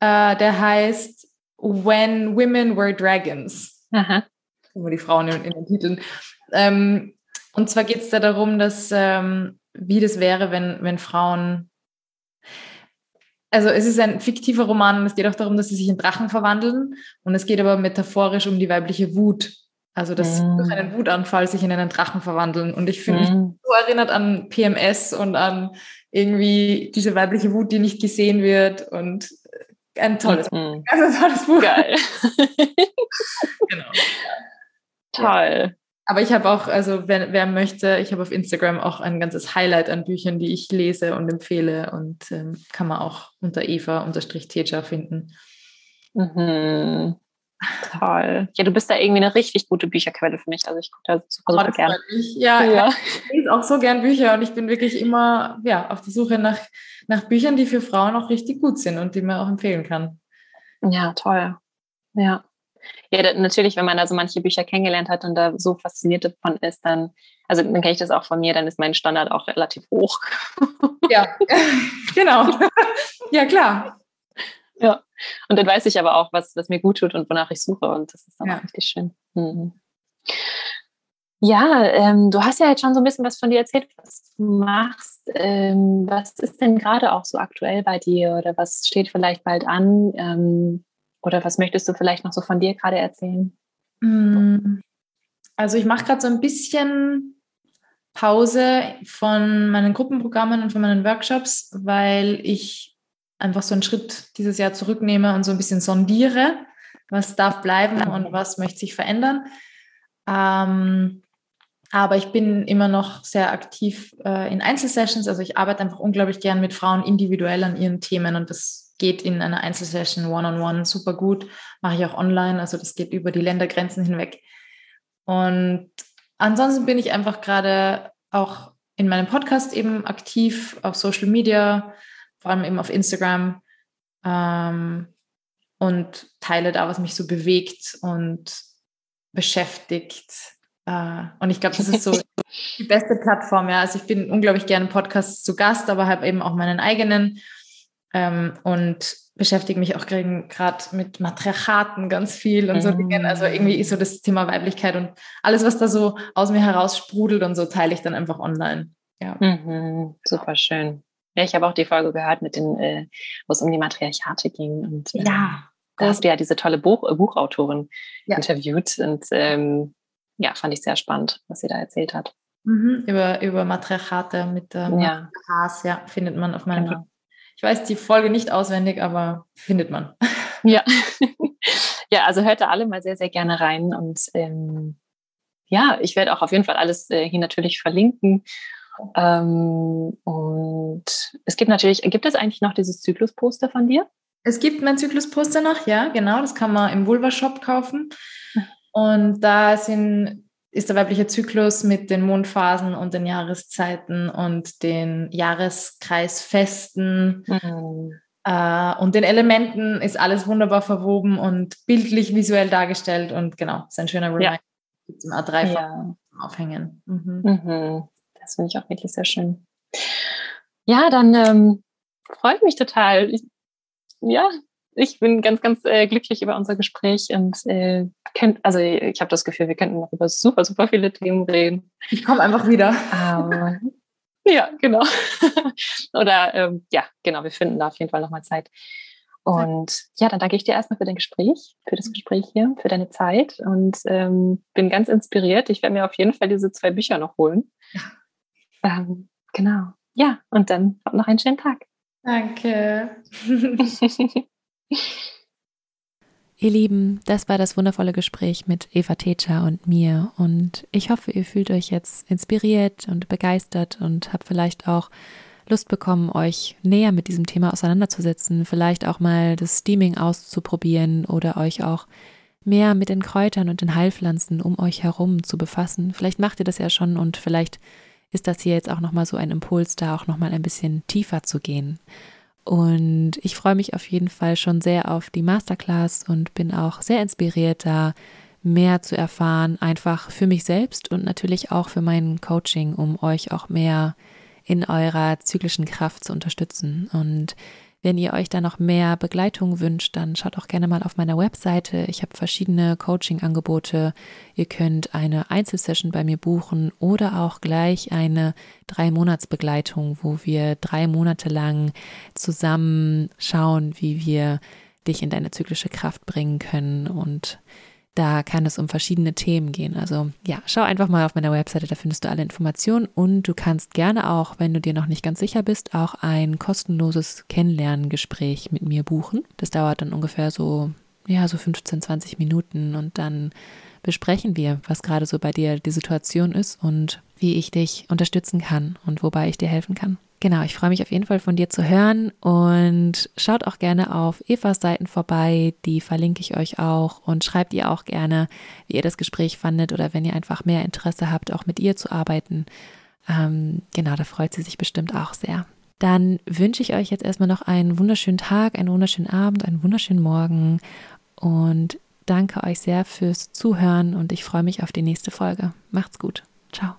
der heißt When Women Were Dragons. Aha. Immer die Frauen in den Titeln. Und zwar geht es da darum, dass wie das wäre, wenn Frauen... Also es ist ein fiktiver Roman und es geht auch darum, dass sie sich in Drachen verwandeln und es geht aber metaphorisch um die weibliche Wut. Also dass sie durch einen Wutanfall sich in einen Drachen verwandeln und ich fühle mich so erinnert an PMS und an irgendwie diese weibliche Wut, die nicht gesehen wird und ein tolles Buch. Ganz ein tolles Buch. Geil. Genau. Toll. Ja. Aber ich habe auch, also wer möchte, ich habe auf Instagram auch ein ganzes Highlight an Büchern, die ich lese und empfehle und kann man auch unter Eva_Teja finden. Mhm. Toll. Ja, du bist da irgendwie eine richtig gute Bücherquelle für mich, also ich gucke da super gerne. Ja, ich lese auch so gern Bücher und ich bin wirklich immer auf der Suche nach Büchern, die für Frauen auch richtig gut sind und die man auch empfehlen kann. Ja, toll. Ja. Ja, natürlich, wenn man da so manche Bücher kennengelernt hat und da so fasziniert davon ist, dann kenne ich das auch von mir, dann ist mein Standard auch relativ hoch. Ja, genau. Ja, klar. Ja, und dann weiß ich aber auch, was mir gut tut und wonach ich suche und das ist dann auch richtig schön. Mhm. Ja, du hast ja jetzt schon so ein bisschen was von dir erzählt, was du machst. Was ist denn gerade auch so aktuell bei dir oder was steht vielleicht bald an? Oder was möchtest du vielleicht noch so von dir gerade erzählen? Also ich mache gerade so ein bisschen Pause von meinen Gruppenprogrammen und von meinen Workshops, weil ich einfach so einen Schritt dieses Jahr zurücknehme und so ein bisschen sondiere, was darf bleiben und was möchte sich verändern. Aber ich bin immer noch sehr aktiv in Einzelsessions. Also ich arbeite einfach unglaublich gern mit Frauen individuell an ihren Themen. Und das geht in einer Einzelsession one-on-one super gut. Mache ich auch online. Also das geht über die Ländergrenzen hinweg. Und ansonsten bin ich einfach gerade auch in meinem Podcast eben aktiv, auf Social Media, vor allem eben auf Instagram, und teile da, was mich so bewegt und beschäftigt. Und ich glaube, das ist so die beste Plattform, ja. Also ich bin unglaublich gerne im Podcast zu Gast, aber habe eben auch meinen eigenen, und beschäftige mich auch gerade mit Matriarchaten ganz viel und so Dingen. Also irgendwie so das Thema Weiblichkeit und alles, was da so aus mir heraus sprudelt und so, teile ich dann einfach online. Ja. Mhm, super schön. Ja, ich habe auch die Folge gehört, mit den, wo es um die Matriarchate ging. Und da hast du ja diese tolle Buchautorin interviewt und fand ich sehr spannend, was sie da erzählt hat. Mhm, über Matriarchate mit Haas, findet man auf meinem. Genau. Ich weiß die Folge nicht auswendig, aber findet man. Ja, ja, also hört da alle mal sehr, sehr gerne rein. Und ich werde auch auf jeden Fall alles hier natürlich verlinken. Und es gibt natürlich, eigentlich noch dieses Zyklusposter von dir? Es gibt mein Zyklusposter noch, ja, genau. Das kann man im Vulva Shop kaufen. Und da ist der weibliche Zyklus mit den Mondphasen und den Jahreszeiten und den Jahreskreisfesten und den Elementen ist alles wunderbar verwoben und bildlich, visuell dargestellt. Und genau, ist ein schöner Reminder. Gibt es im A3 aufhängen. Mhm. Mhm. Das finde ich auch wirklich sehr schön. Ja, dann freue ich mich total. Ich bin ganz, ganz glücklich über unser Gespräch und ich habe das Gefühl, wir könnten noch über super, super viele Themen reden. Ich komme einfach wieder. Ja, genau. Oder wir finden da auf jeden Fall nochmal Zeit. Und ja, dann danke ich dir erstmal für das Gespräch hier, für deine Zeit und bin ganz inspiriert. Ich werde mir auf jeden Fall diese 2 Bücher noch holen. Genau. Ja, und dann noch einen schönen Tag. Danke. Ihr Lieben, das war das wundervolle Gespräch mit Eva Teja und mir und ich hoffe, ihr fühlt euch jetzt inspiriert und begeistert und habt vielleicht auch Lust bekommen, euch näher mit diesem Thema auseinanderzusetzen, vielleicht auch mal das Steaming auszuprobieren oder euch auch mehr mit den Kräutern und den Heilpflanzen um euch herum zu befassen. Vielleicht macht ihr das ja schon und vielleicht ist das hier jetzt auch nochmal so ein Impuls, da auch nochmal ein bisschen tiefer zu gehen. Und ich freue mich auf jeden Fall schon sehr auf die Masterclass und bin auch sehr inspiriert, da mehr zu erfahren, einfach für mich selbst und natürlich auch für mein Coaching, um euch auch mehr in eurer zyklischen Kraft zu unterstützen. Und wenn ihr euch da noch mehr Begleitung wünscht, dann schaut auch gerne mal auf meiner Webseite. Ich habe verschiedene Coaching-Angebote. Ihr könnt eine Einzelsession bei mir buchen oder auch gleich eine 3-Monats-Begleitung, wo wir 3 Monate lang zusammen schauen, wie wir dich in deine zyklische Kraft bringen können. Und da kann es um verschiedene Themen gehen. Also ja, schau einfach mal auf meiner Webseite, da findest du alle Informationen und du kannst gerne auch, wenn du dir noch nicht ganz sicher bist, auch ein kostenloses Kennenlerngespräch mit mir buchen. Das dauert dann ungefähr so 15, 20 Minuten und dann besprechen wir, was gerade so bei dir die Situation ist und wie ich dich unterstützen kann und wobei ich dir helfen kann. Genau, ich freue mich auf jeden Fall von dir zu hören und schaut auch gerne auf Evas Seiten vorbei, die verlinke ich euch auch und schreibt ihr auch gerne, wie ihr das Gespräch fandet oder wenn ihr einfach mehr Interesse habt, auch mit ihr zu arbeiten. Genau, da freut sie sich bestimmt auch sehr. Dann wünsche ich euch jetzt erstmal noch einen wunderschönen Tag, einen wunderschönen Abend, einen wunderschönen Morgen und danke euch sehr fürs Zuhören und ich freue mich auf die nächste Folge. Macht's gut. Ciao.